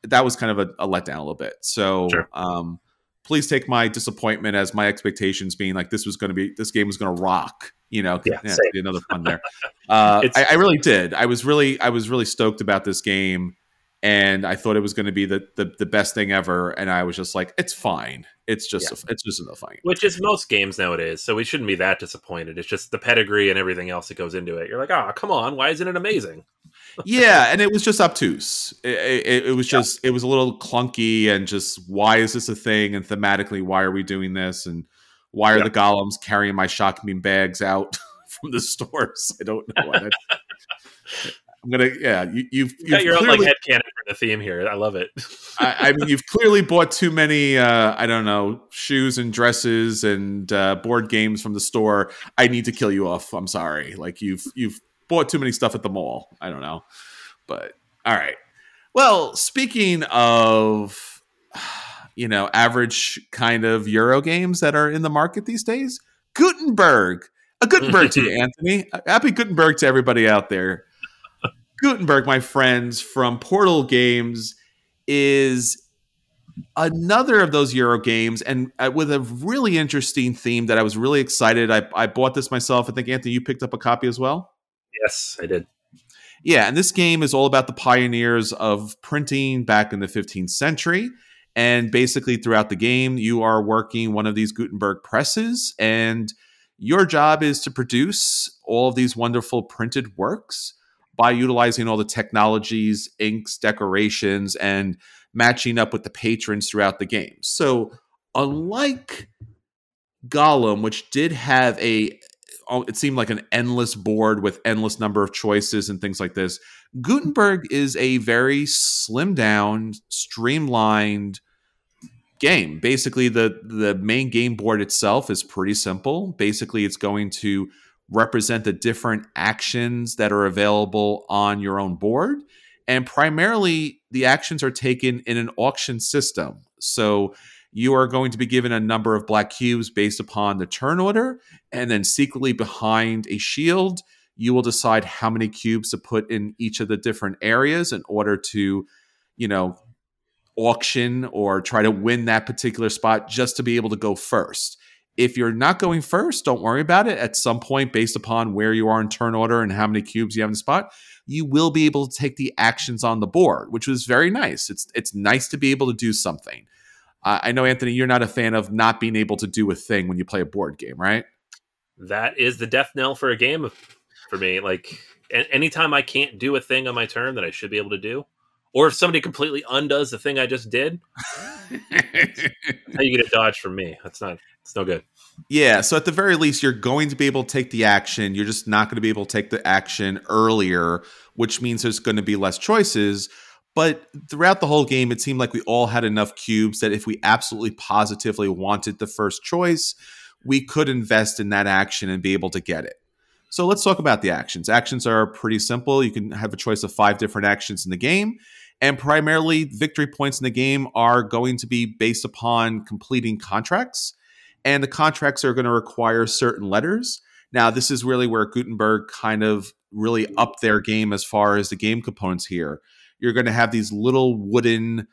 That was kind of a, a letdown a little bit. So sure. um, please take my disappointment as my expectations being like, this was going to be, this game was going to rock. You know, yeah, yeah, another pun there. Uh, I, I really did. I was really, I was really stoked about this game, and I thought it was going to be the, the the best thing ever. And I was just like, it's fine. It's just, yeah. a, it's just enough fun. Which is most games nowadays, so we shouldn't be that disappointed. It's just the pedigree and everything else that goes into it. You're like, oh, come on, why isn't it amazing? Yeah, and it was just obtuse. It, it, it was just, yeah. it was a little clunky, and just, why is this a thing? And thematically, why are we doing this? And why are yep. the golems carrying my shock beam bags out from the stores? I don't know. I, I'm gonna, yeah. You, you've, you've got your clearly, own like headcanon for the theme here. I love it. I, I mean, you've clearly bought too many. Uh, I don't know, shoes and dresses and uh, board games from the store. I need to kill you off. I'm sorry. Like you've you've bought too many stuff at the mall. I don't know, but all right. Well, speaking of. You know, average kind of Euro games that are in the market these days. Gutenberg. A Gutenberg to you, Anthony. Happy Gutenberg to everybody out there. Gutenberg, my friends, from Portal Games, is another of those Euro games, and with a really interesting theme that I was really excited. I, I bought this myself. I think, Anthony, you picked up a copy as well? Yes, I did. Yeah, and this game is all about the pioneers of printing back in the fifteenth century. And basically throughout the game, you are working one of these Gutenberg presses, and your job is to produce all of these wonderful printed works by utilizing all the technologies, inks, decorations, and matching up with the patrons throughout the game. So unlike Golem, which did have a, it seemed like an endless board with endless number of choices and things like this, Gutenberg is a very slimmed down, streamlined game. Basically, the the main game board itself is pretty simple. Basically, it's going to represent the different actions that are available on your own board, and primarily the actions are taken in an auction system. So you are going to be given a number of black cubes based upon the turn order, and then secretly behind a shield, you will decide how many cubes to put in each of the different areas in order to, you know, auction or try to win that particular spot just to be able to go first. If you're not going first, don't worry about it. At some point, based upon where you are in turn order and how many cubes you have in the spot, you will be able to take the actions on the board, which was very nice. It's it's nice to be able to do something. Uh, I know, Anthony, you're not a fan of not being able to do a thing when you play a board game, right? That is the death knell for a game of... For me, like, anytime I can't do a thing on my turn that I should be able to do, or if somebody completely undoes the thing I just did, that's how you get a dodge from me. That's not, it's no good. Yeah. So at the very least, you're going to be able to take the action. You're just not going to be able to take the action earlier, which means there's going to be less choices. But throughout the whole game, it seemed like we all had enough cubes that if we absolutely positively wanted the first choice, we could invest in that action and be able to get it. So let's talk about the actions. Actions are pretty simple. You can have a choice of five different actions in the game. And primarily, victory points in the game are going to be based upon completing contracts. And the contracts are going to require certain letters. Now, this is really where Gutenberg kind of really upped their game as far as the game components here. You're going to have these little wooden,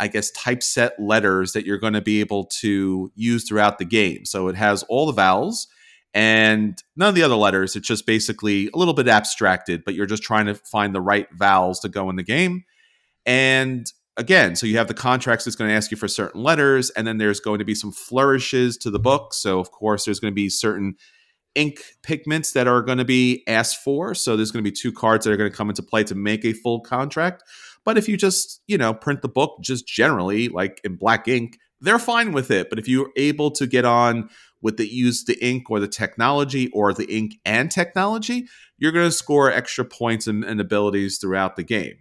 I guess, typeset letters that you're going to be able to use throughout the game. So it has all the vowels and none of the other letters. It's just basically a little bit abstracted, but you're just trying to find the right vowels to go in the game. And again, so you have the contracts that's going to ask you for certain letters, and then there's going to be some flourishes to the book. So, of course, there's going to be certain ink pigments that are going to be asked for. So there's going to be two cards that are going to come into play to make a full contract. But if you just, you know, print the book just generally, like in black ink, they're fine with it. But if you're able to get on with the use the ink or the technology or the ink and technology, you're going to score extra points and, and abilities throughout the game.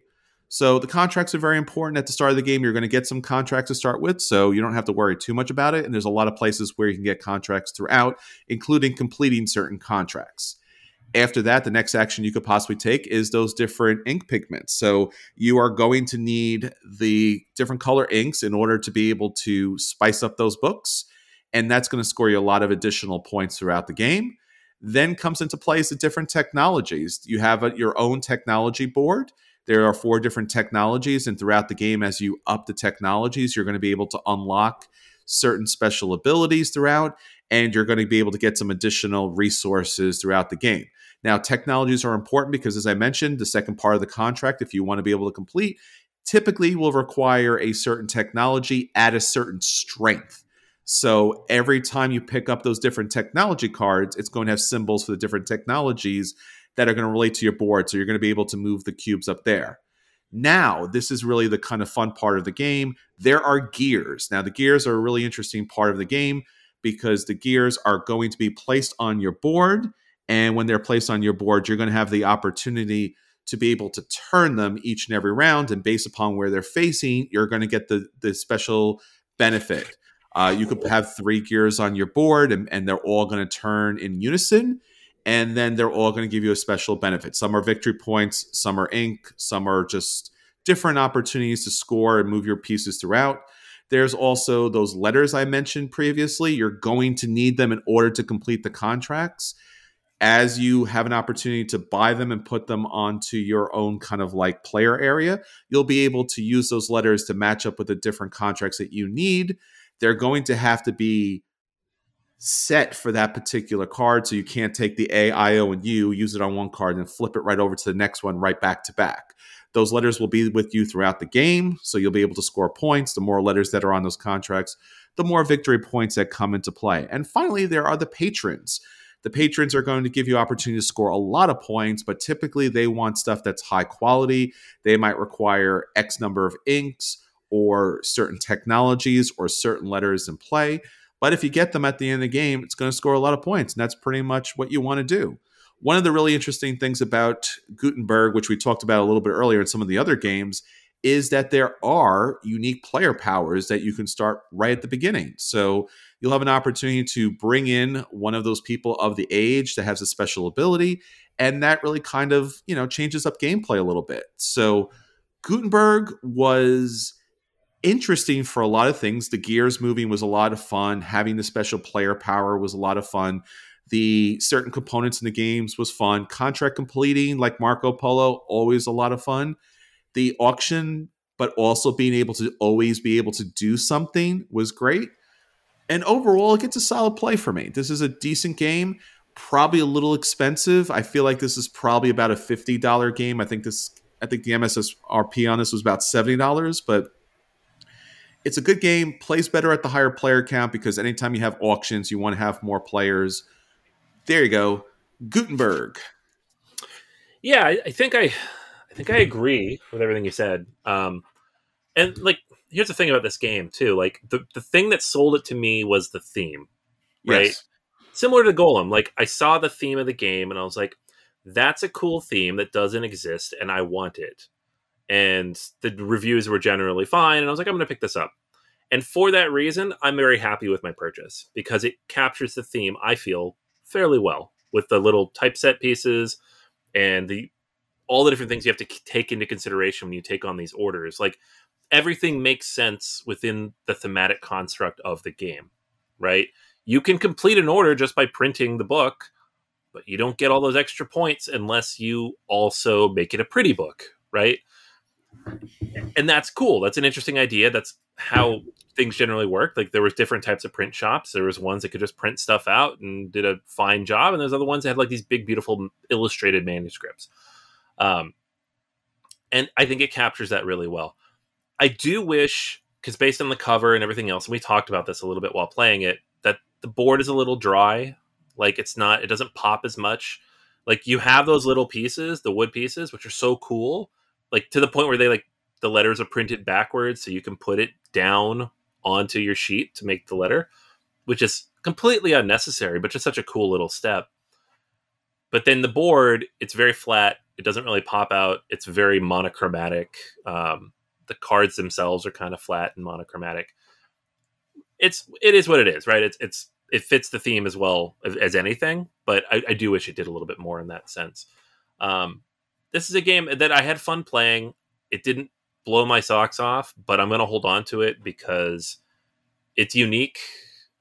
So the contracts are very important at the start of the game. You're going to get some contracts to start with, so you don't have to worry too much about it. And there's a lot of places where you can get contracts throughout, including completing certain contracts. After that, the next action you could possibly take is those different ink pigments. So you are going to need the different color inks in order to be able to spice up those books. And that's going to score you a lot of additional points throughout the game. Then comes into play the different technologies. You have a, your own technology board. There are four different technologies, and throughout the game, as you up the technologies, you're going to be able to unlock certain special abilities throughout, and you're going to be able to get some additional resources throughout the game. Now, technologies are important because, as I mentioned, the second part of the contract, if you want to be able to complete, typically will require a certain technology at a certain strength. So every time you pick up those different technology cards, it's going to have symbols for the different technologies that are going to relate to your board. So you're going to be able to move the cubes up there. Now, this is really the kind of fun part of the game. There are gears. Now, the gears are a really interesting part of the game because the gears are going to be placed on your board. And when they're placed on your board, you're going to have the opportunity to be able to turn them each and every round. And based upon where they're facing, you're going to get the, the special benefit. Uh, you could have three gears on your board, and, and they're all going to turn in unison. And then they're all going to give you a special benefit. Some are victory points, some are ink, some are just different opportunities to score and move your pieces throughout. There's also those letters I mentioned previously. You're going to need them in order to complete the contracts. As you have an opportunity to buy them and put them onto your own kind of like player area, you'll be able to use those letters to match up with the different contracts that you need. They're going to have to be set for that particular card, so you can't take the A, I, O, and U, use it on one card, and flip it right over to the next one right back to back. Those letters will be with you throughout the game, so you'll be able to score points. The more letters that are on those contracts, the more victory points that come into play. And finally, there are the patrons. The patrons are going to give you opportunity to score a lot of points, but typically they want stuff that's high quality. They might require X number of inks or certain technologies or certain letters in play. But if you get them at the end of the game, it's going to score a lot of points, and that's pretty much what you want to do. One of the really interesting things about Gutenberg, which we talked about a little bit earlier in some of the other games, is that there are unique player powers that you can start right at the beginning. So you'll have an opportunity to bring in one of those people of the age that has a special ability, and that really kind of, you know, changes up gameplay a little bit. So Gutenberg was interesting for a lot of things. The gears moving was a lot of fun. Having the special player power was a lot of fun. The certain components in the games was fun. Contract completing, like Marco Polo, always a lot of fun. The auction, but also being able to always be able to do something, was great. And overall, it gets a solid play for me. This is a decent game, probably a little expensive. I feel like this is probably about a fifty dollars game. I think this, I think the M S R P on this was about seventy dollars, but it's a good game, plays better at the higher player count because anytime you have auctions, you want to have more players. There you go. Gutenberg. Yeah, I, I think I I think I agree with everything you said. Um, and like here's the thing about this game too. Like the, the thing that sold it to me was the theme. Right? Yes. Similar to Golem. Like I saw the theme of the game and I was like, that's a cool theme that doesn't exist and I want it. And the reviews were generally fine. And I was like, I'm going to pick this up. And for that reason, I'm very happy with my purchase because it captures the theme, I feel, fairly well with the little typeset pieces and the all the different things you have to take into consideration when you take on these orders. Like everything makes sense within the thematic construct of the game, right? You can complete an order just by printing the book, but you don't get all those extra points unless you also make it a pretty book, right? And that's cool. That's an interesting idea. That's how things generally work. Like there was different types of print shops. There was ones that could just print stuff out and did a fine job. And there's other ones that had like these big, beautiful illustrated manuscripts. Um, and I think it captures that really well. I do wish, because based on the cover and everything else, and we talked about this a little bit while playing it, that the board is a little dry. Like, it's not, it doesn't pop as much. Like, you have those little pieces, the wood pieces, which are so cool. Like, to the point where they, like, the letters are printed backwards, so you can put it down onto your sheet to make the letter, which is completely unnecessary, but just such a cool little step. But then the board, it's very flat. It doesn't really pop out. It's very monochromatic. Um, the cards themselves are kind of flat and monochromatic. It's, it is what it is, right? It's, it's, it fits the theme as well as, as anything, but I, I do wish it did a little bit more in that sense. Um, this is a game that I had fun playing. It didn't blow my socks off, but I'm going to hold on to it because it's unique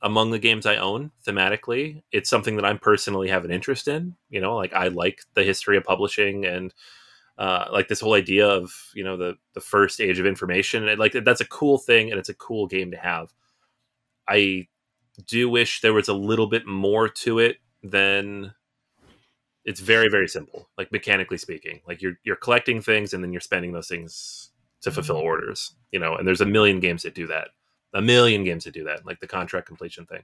among the games I own thematically. It's something that I personally have an interest in. You know, like, I like the history of publishing and uh, like this whole idea of, you know, the, the first age of information. And, like, that's a cool thing, and it's a cool game to have. I do wish there was a little bit more to it than it's very, very simple. Like, mechanically speaking, like, you're, you're collecting things and then you're spending those things to fulfill orders, you know, and there's a million games that do that, a million games that do that, like the contract completion thing.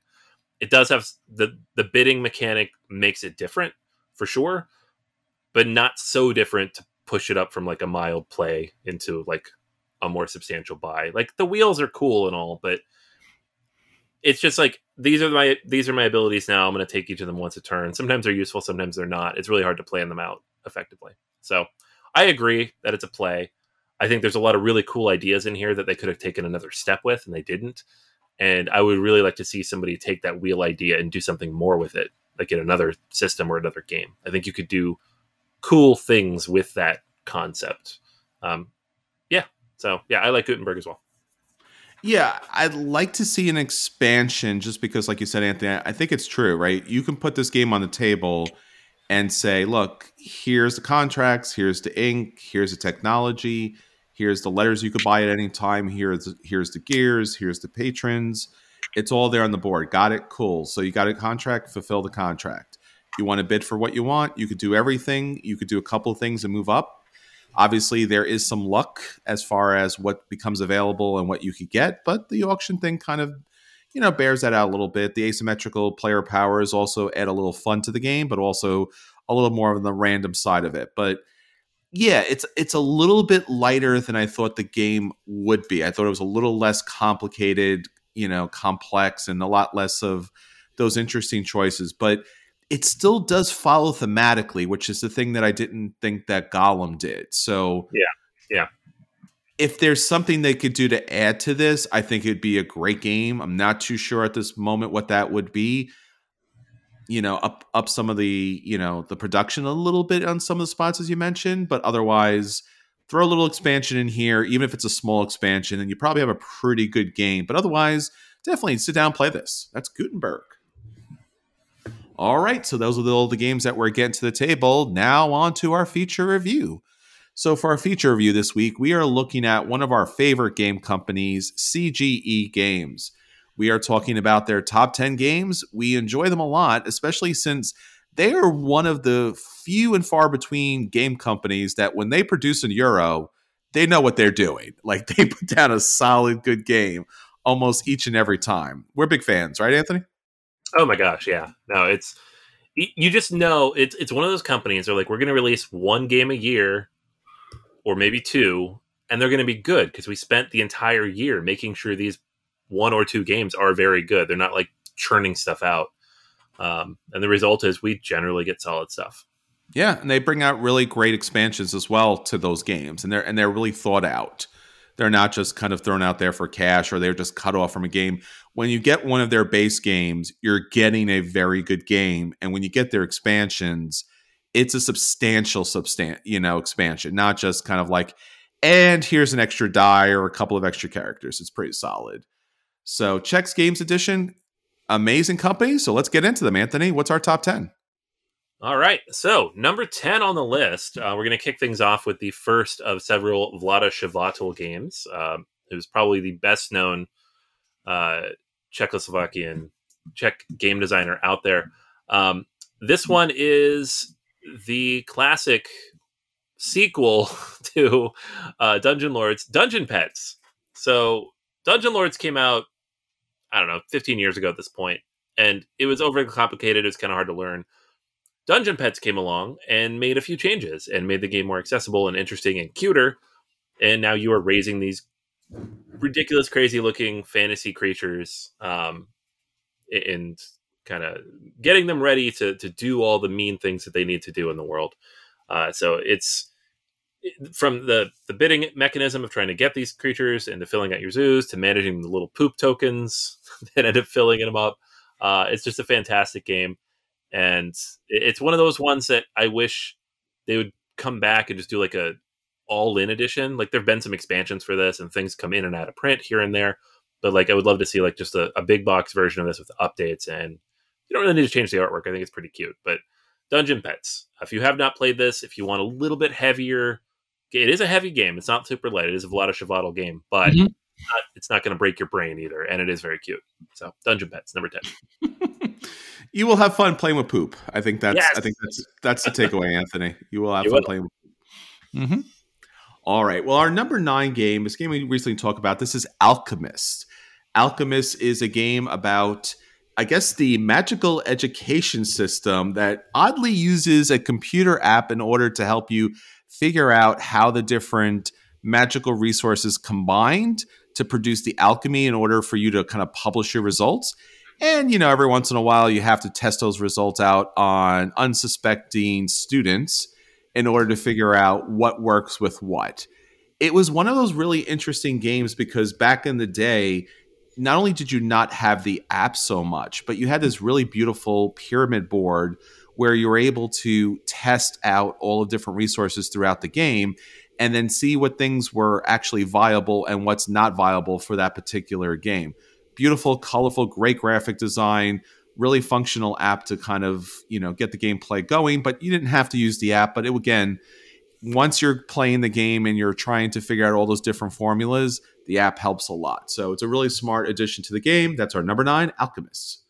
It does have the, the bidding mechanic makes it different for sure, but not so different to push it up from like a mild play into like a more substantial buy. Like, the wheels are cool and all, but it's just like, these are my these are my abilities now. I'm going to take each of them once a turn. Sometimes they're useful, sometimes they're not. It's really hard to plan them out effectively. So I agree that it's a play. I think there's a lot of really cool ideas in here that they could have taken another step with, and they didn't. And I would really like to see somebody take that wheel idea and do something more with it, like in another system or another game. I think you could do cool things with that concept. Um, yeah. So, yeah, I like Gutenberg as well. Yeah, I'd like to see an expansion just because, like you said, Anthony, I think it's true, right? You can put this game on the table and say, look, here's the contracts, here's the ink, here's the technology, here's the letters you could buy at any time, here's, here's the gears, here's the patrons. It's all there on the board. Got it? Cool. So you got a contract, fulfill the contract. You want to bid for what you want, you could do everything. You could do a couple of things and move up. Obviously, there is some luck as far as what becomes available and what you could get, but the auction thing kind of, you know, bears that out a little bit. The asymmetrical player powers also add a little fun to the game, but also a little more on the random side of it. But yeah, it's it's a little bit lighter than I thought the game would be. I thought it was a little less complicated, you know, complex, and a lot less of those interesting choices. But it still does follow thematically, which is the thing that I didn't think that Golem did. So yeah, yeah. If there's something they could do to add to this, I think it'd be a great game. I'm not too sure at this moment what that would be. You know, up up some of the, you know, the production a little bit on some of the spots as you mentioned, but otherwise throw a little expansion in here, even if it's a small expansion, and you probably have a pretty good game. But otherwise, definitely sit down, play this. That's Gutenberg. All right, so those are all the games that we're getting to the table. Now on to our feature review. So for our feature review this week, we are looking at one of our favorite game companies, C G E Games. We are talking about their top ten games. We enjoy them a lot, especially since they are one of the few and far between game companies that when they produce an Euro, they know what they're doing. Like, they put down a solid, good game almost each and every time. We're big fans, right, Anthony? Oh my gosh, yeah. No, it's, you just know, it's it's one of those companies where, like, we're going to release one game a year, or maybe two, and they're going to be good, because we spent the entire year making sure these one or two games are very good. They're not, like, churning stuff out. Um, and the result is we generally get solid stuff. Yeah, and they bring out really great expansions as well to those games, and they're and they're really thought out. They're not just kind of thrown out there for cash, or they're just cut off from a game. When you get one of their base games, you're getting a very good game. And when you get their expansions, it's a substantial, substan- you know, expansion, not just kind of like, and here's an extra die or a couple of extra characters. It's pretty solid. So Chex Games Edition, amazing company. So let's get into them, Anthony. What's our top ten? All right. So number ten on the list, uh, we're going to kick things off with the first of several Vlaada Chvátil games. Uh, it was probably the best known uh, Czechoslovakian Czech game designer out there. Um, this one is the classic sequel to uh, Dungeon Lords, Dungeon Petz. So Dungeon Lords came out, I don't know, fifteen years ago at this point. and it was overly complicated. It was kind of hard to learn. Dungeon Petz came along and made a few changes and made the game more accessible and interesting and cuter. And now you are raising these ridiculous, crazy-looking fantasy creatures um, and kind of getting them ready to to do all the mean things that they need to do in the world. Uh, so it's from the, the bidding mechanism of trying to get these creatures and to filling out your zoos to managing the little poop tokens that end up filling them up. Uh, it's just a fantastic game. And it's one of those ones that I wish they would come back and just do like a all-in edition. Like there've been some expansions for this and things come in and out of print here and there, but like, I would love to see like just a, a big box version of this with updates, and you don't really need to change the artwork. I think it's pretty cute, but Dungeon Petz, if you have not played this, if you want a little bit heavier, it is a heavy game. It's not super light. It is a Vlaada Chvátil game, but mm-hmm. it's not, it's not going to break your brain either. And it is very cute. So Dungeon Petz, number ten. You will have fun playing with poop. I think that's yes. I think that's that's the takeaway, Anthony. You will have you fun will. playing with poop. Mm-hmm. All right. Well, our number nine game, this game we recently talked about, this is Alchemist. Alchemist is a game about, I guess, the magical education system that oddly uses a computer app in order to help you figure out how the different magical resources combined to produce the alchemy in order for you to kind of publish your results. And, you know, every once in a while, you have to test those results out on unsuspecting students in order to figure out what works with what. It was one of those really interesting games because back in the day, not only did you not have the app so much, but you had this really beautiful pyramid board where you were able to test out all the different resources throughout the game and then see what things were actually viable and what's not viable for that particular game. Beautiful, colorful, great graphic design, really functional app to kind of, you know, get the gameplay going. But you didn't have to use the app. But it, again, once you're playing the game and you're trying to figure out all those different formulas, the app helps a lot. So it's a really smart addition to the game. That's our number nine, Alchemist.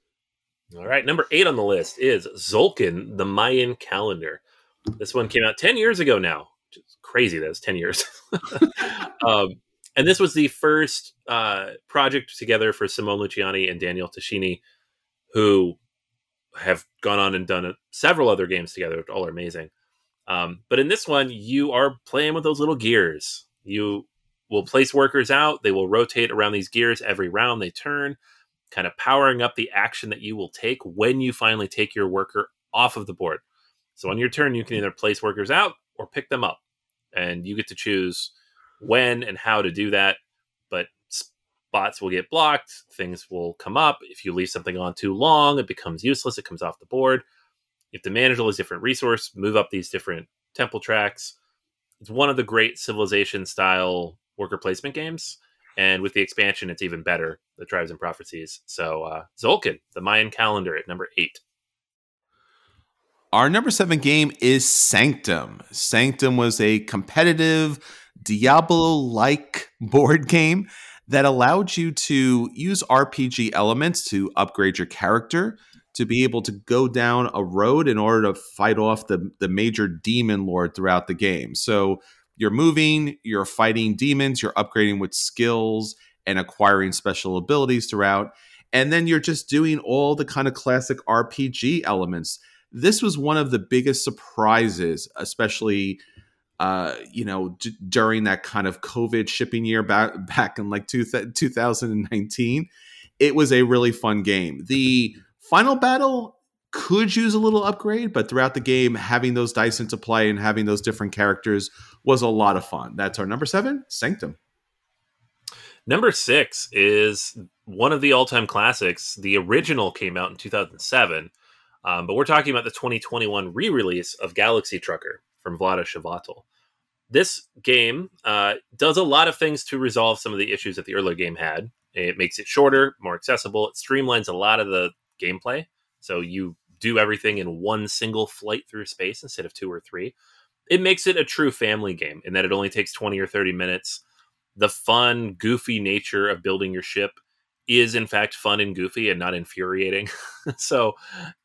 All right. Number eight on the list is Zolkin, the Mayan Calendar. This one came out ten years ago now. It's crazy that it's ten years. um, And this was the first uh, project together for Simone Luciani and Daniel Tashini, who have gone on and done several other games together, which all are amazing. Um, but in this one, you are playing with those little gears. You will place workers out. They will rotate around these gears every round they turn, kind of powering up the action that you will take when you finally take your worker off of the board. So on your turn, you can either place workers out or pick them up. And you get to choose when and how to do that, but spots will get blocked, things will come up. If you leave something on too long, it becomes useless, it comes off the board. You have to manage all these different resources, move up these different temple tracks. It's one of the great Civilization-style worker placement games, and with the expansion, it's even better, the Tribes and Prophecies. So uh, Zolkin, the Mayan Calendar at number eight. Our number seven game is Sanctum. Sanctum was a competitive Diablo-like board game that allowed you to use R P G elements to upgrade your character, to be able to go down a road in order to fight off the, the major demon lord throughout the game. So you're moving, you're fighting demons, you're upgrading with skills and acquiring special abilities throughout, and then you're just doing all the kind of classic R P G elements. This was one of the biggest surprises, especially Uh, you know, d- during that kind of COVID shipping year back back in like two th- two thousand nineteen, it was a really fun game. The final battle could use a little upgrade, but throughout the game, having those dice into play and having those different characters was a lot of fun. That's our number seven, Sanctum. Number six is one of the all-time classics. The original came out in two thousand seven, um, but we're talking about the twenty twenty-one re-release of Galaxy Trucker from Vlaada Chvátil. This game uh, does a lot of things to resolve some of the issues that the earlier game had. It makes it shorter, more accessible. It streamlines a lot of the gameplay. So you do everything in one single flight through space instead of two or three. It makes it a true family game in that it only takes twenty or thirty minutes. The fun, goofy nature of building your ship is in fact fun and goofy and not infuriating. So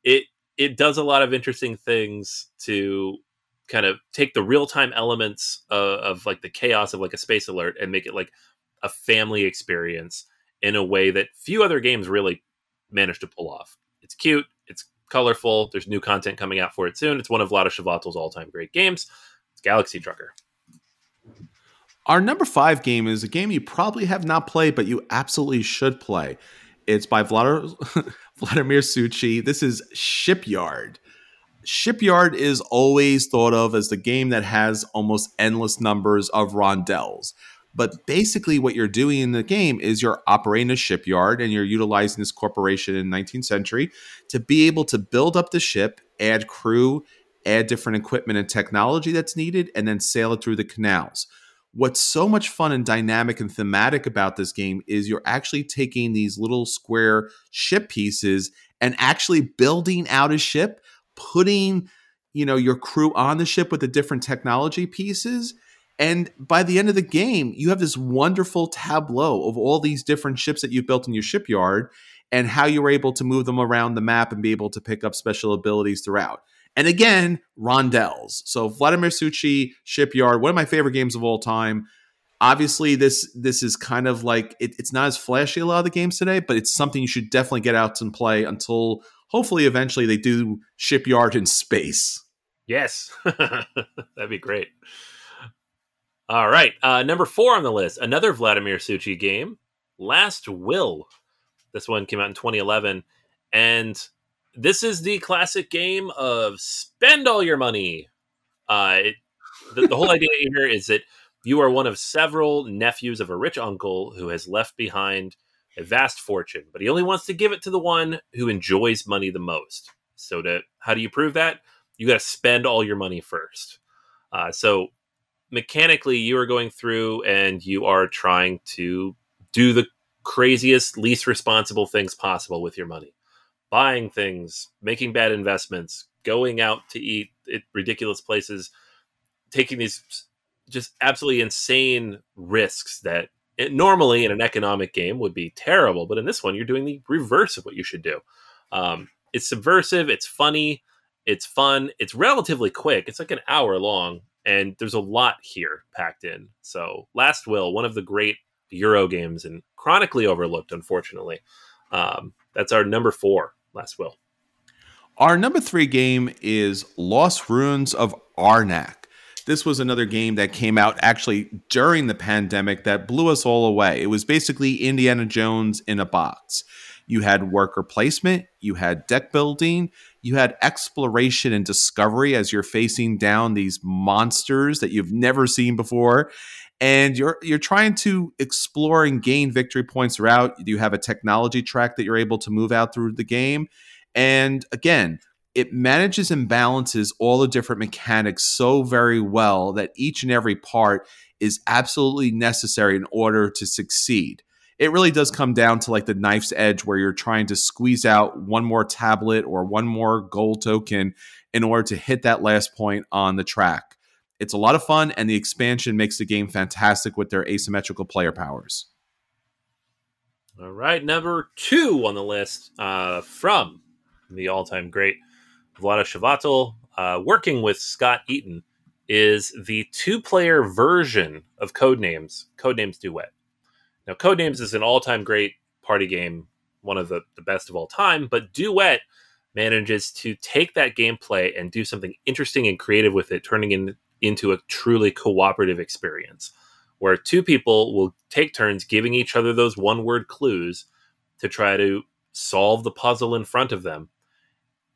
it it does a lot of interesting things to kind of take the real-time elements of, of like the chaos of like a space alert and make it like a family experience in a way that few other games really manage to pull off. It's cute. It's colorful. There's new content coming out for it soon. It's one of Vlaada Chvátil's all-time great games. It's Galaxy Trucker. Our number five game is a game you probably have not played, but you absolutely should play. It's by Vlad- Vladimir Suchý. This is Shipyard. Shipyard is always thought of as the game that has almost endless numbers of rondels. But basically what you're doing in the game is you're operating a shipyard and you're utilizing this corporation in the nineteenth century to be able to build up the ship, add crew, add different equipment and technology that's needed, and then sail it through the canals. What's so much fun and dynamic and thematic about this game is you're actually taking these little square ship pieces and actually building out a ship, putting, you know, your crew on the ship with the different technology pieces. And by the end of the game, you have this wonderful tableau of all these different ships that you've built in your shipyard and how you were able to move them around the map and be able to pick up special abilities throughout. And again, rondels. So Vladimir Suchý, Shipyard, one of my favorite games of all time. Obviously, this this is kind of like, it, it's not as flashy a lot of the games today, but it's something you should definitely get out and play until, hopefully, eventually they do Shipyard in space. Yes. That'd be great. All right. Uh, number four on the list, another Vladimir Suchý game, Last Will. This one came out in twenty eleven, and this is the classic game of spend all your money. Uh, it, the, the whole idea here is that you are one of several nephews of a rich uncle who has left behind a vast fortune, but he only wants to give it to the one who enjoys money the most. So to, how do you prove that? You got to spend all your money first. Uh, so mechanically, you are going through and you are trying to do the craziest, least responsible things possible with your money. Buying things, making bad investments, going out to eat at ridiculous places, taking these just absolutely insane risks that it, normally in an economic game would be terrible. But in this one, you're doing the reverse of what you should do. Um, it's subversive. It's funny. It's fun. It's relatively quick. It's like an hour long. And there's a lot here packed in. So Last Will, one of the great Euro games and chronically overlooked, unfortunately. Um, that's our number four. Last Will. Our number three game is Lost Ruins of Arnak. This was another game that came out actually during the pandemic that blew us all away. It was basically Indiana Jones in a box. You had worker placement, you had deck building, you had exploration and discovery as you're facing down these monsters that you've never seen before. And you're you're trying to explore and gain victory points throughout. You have a technology track that you're able to move out through the game. And again, it manages and balances all the different mechanics so very well that each and every part is absolutely necessary in order to succeed. It really does come down to like the knife's edge where you're trying to squeeze out one more tablet or one more gold token in order to hit that last point on the track. It's a lot of fun, and the expansion makes the game fantastic with their asymmetrical player powers. All right, number two on the list uh, from the all-time great Vlaada Chvátil, uh, working with Scott Eaton, is the two-player version of Codenames, Codenames Duet. Now, Codenames is an all-time great party game, one of the, the best of all time, but Duet manages to take that gameplay and do something interesting and creative with it, turning in into a truly cooperative experience where two people will take turns giving each other those one word clues to try to solve the puzzle in front of them.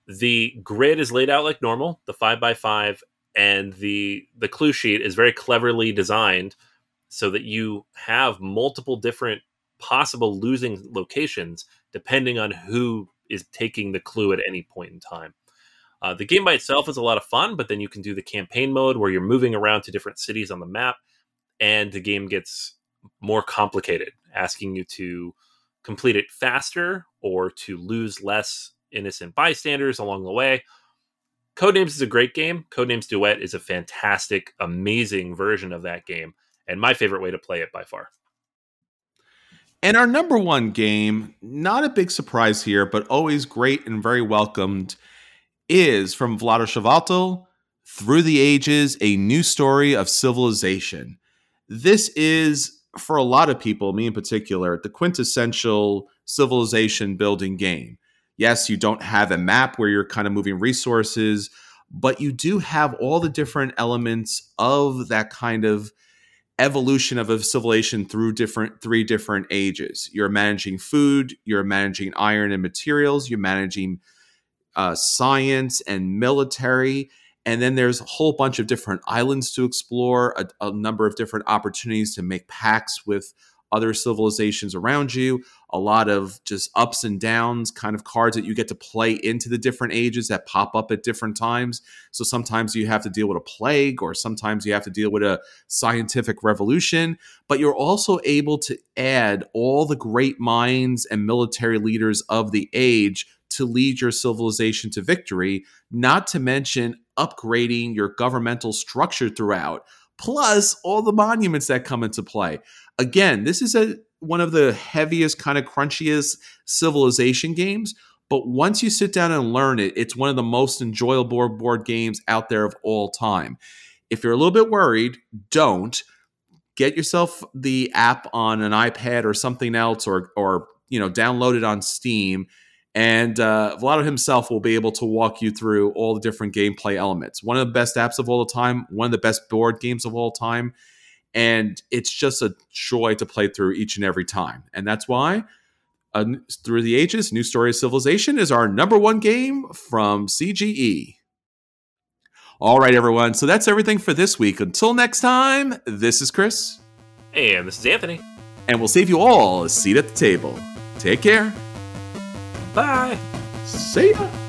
The grid is laid out like normal, the five by five, and the, the clue sheet is very cleverly designed so that you have multiple different possible losing locations depending on who is taking the clue at any point in time. Uh, the game by itself is a lot of fun, but then you can do the campaign mode where you're moving around to different cities on the map, and the game gets more complicated, asking you to complete it faster or to lose less innocent bystanders along the way. Codenames is a great game. Codenames Duet is a fantastic, amazing version of that game, and my favorite way to play it by far. And our number one game, not a big surprise here, but always great and very welcomed, is from Vlaada Chvátil, Through the Ages, A New Story of Civilization. This is, for a lot of people, me in particular, the quintessential civilization building game. yes, you don't have a map where you're kind of moving resources, but you do have all the different elements of that kind of evolution of a civilization through different three different ages. You're managing food, you're managing iron and materials, you're managing uh, science and military, and then there's a whole bunch of different islands to explore, a, a number of different opportunities to make pacts with other civilizations around you, a lot of just ups and downs kind of cards that you get to play into the different ages that pop up at different times. So sometimes you have to deal with a plague, or sometimes you have to deal with a scientific revolution, but you're also able to add all the great minds and military leaders of the age to lead your civilization to victory, not to mention upgrading your governmental structure throughout, plus all the monuments that come into play. Again, this is a one of the heaviest, kind of crunchiest civilization games, but once you sit down and learn it, it's one of the most enjoyable board games out there of all time. If you're a little bit worried, don't. Get yourself the app on an iPad or something else, or or you know, download it on Steam, and uh, Vlado himself will be able to walk you through all the different gameplay elements. One of the best apps of all time, one of the best board games of all time, and it's just a joy to play through each and every time. And that's why uh, Through the Ages, New Story of Civilization is our number one game from C G E. All right, everyone. So that's everything for this week. Until next time, this is Chris. And this is Anthony. And we'll save you all a seat at the table. Take care. Bye. See ya.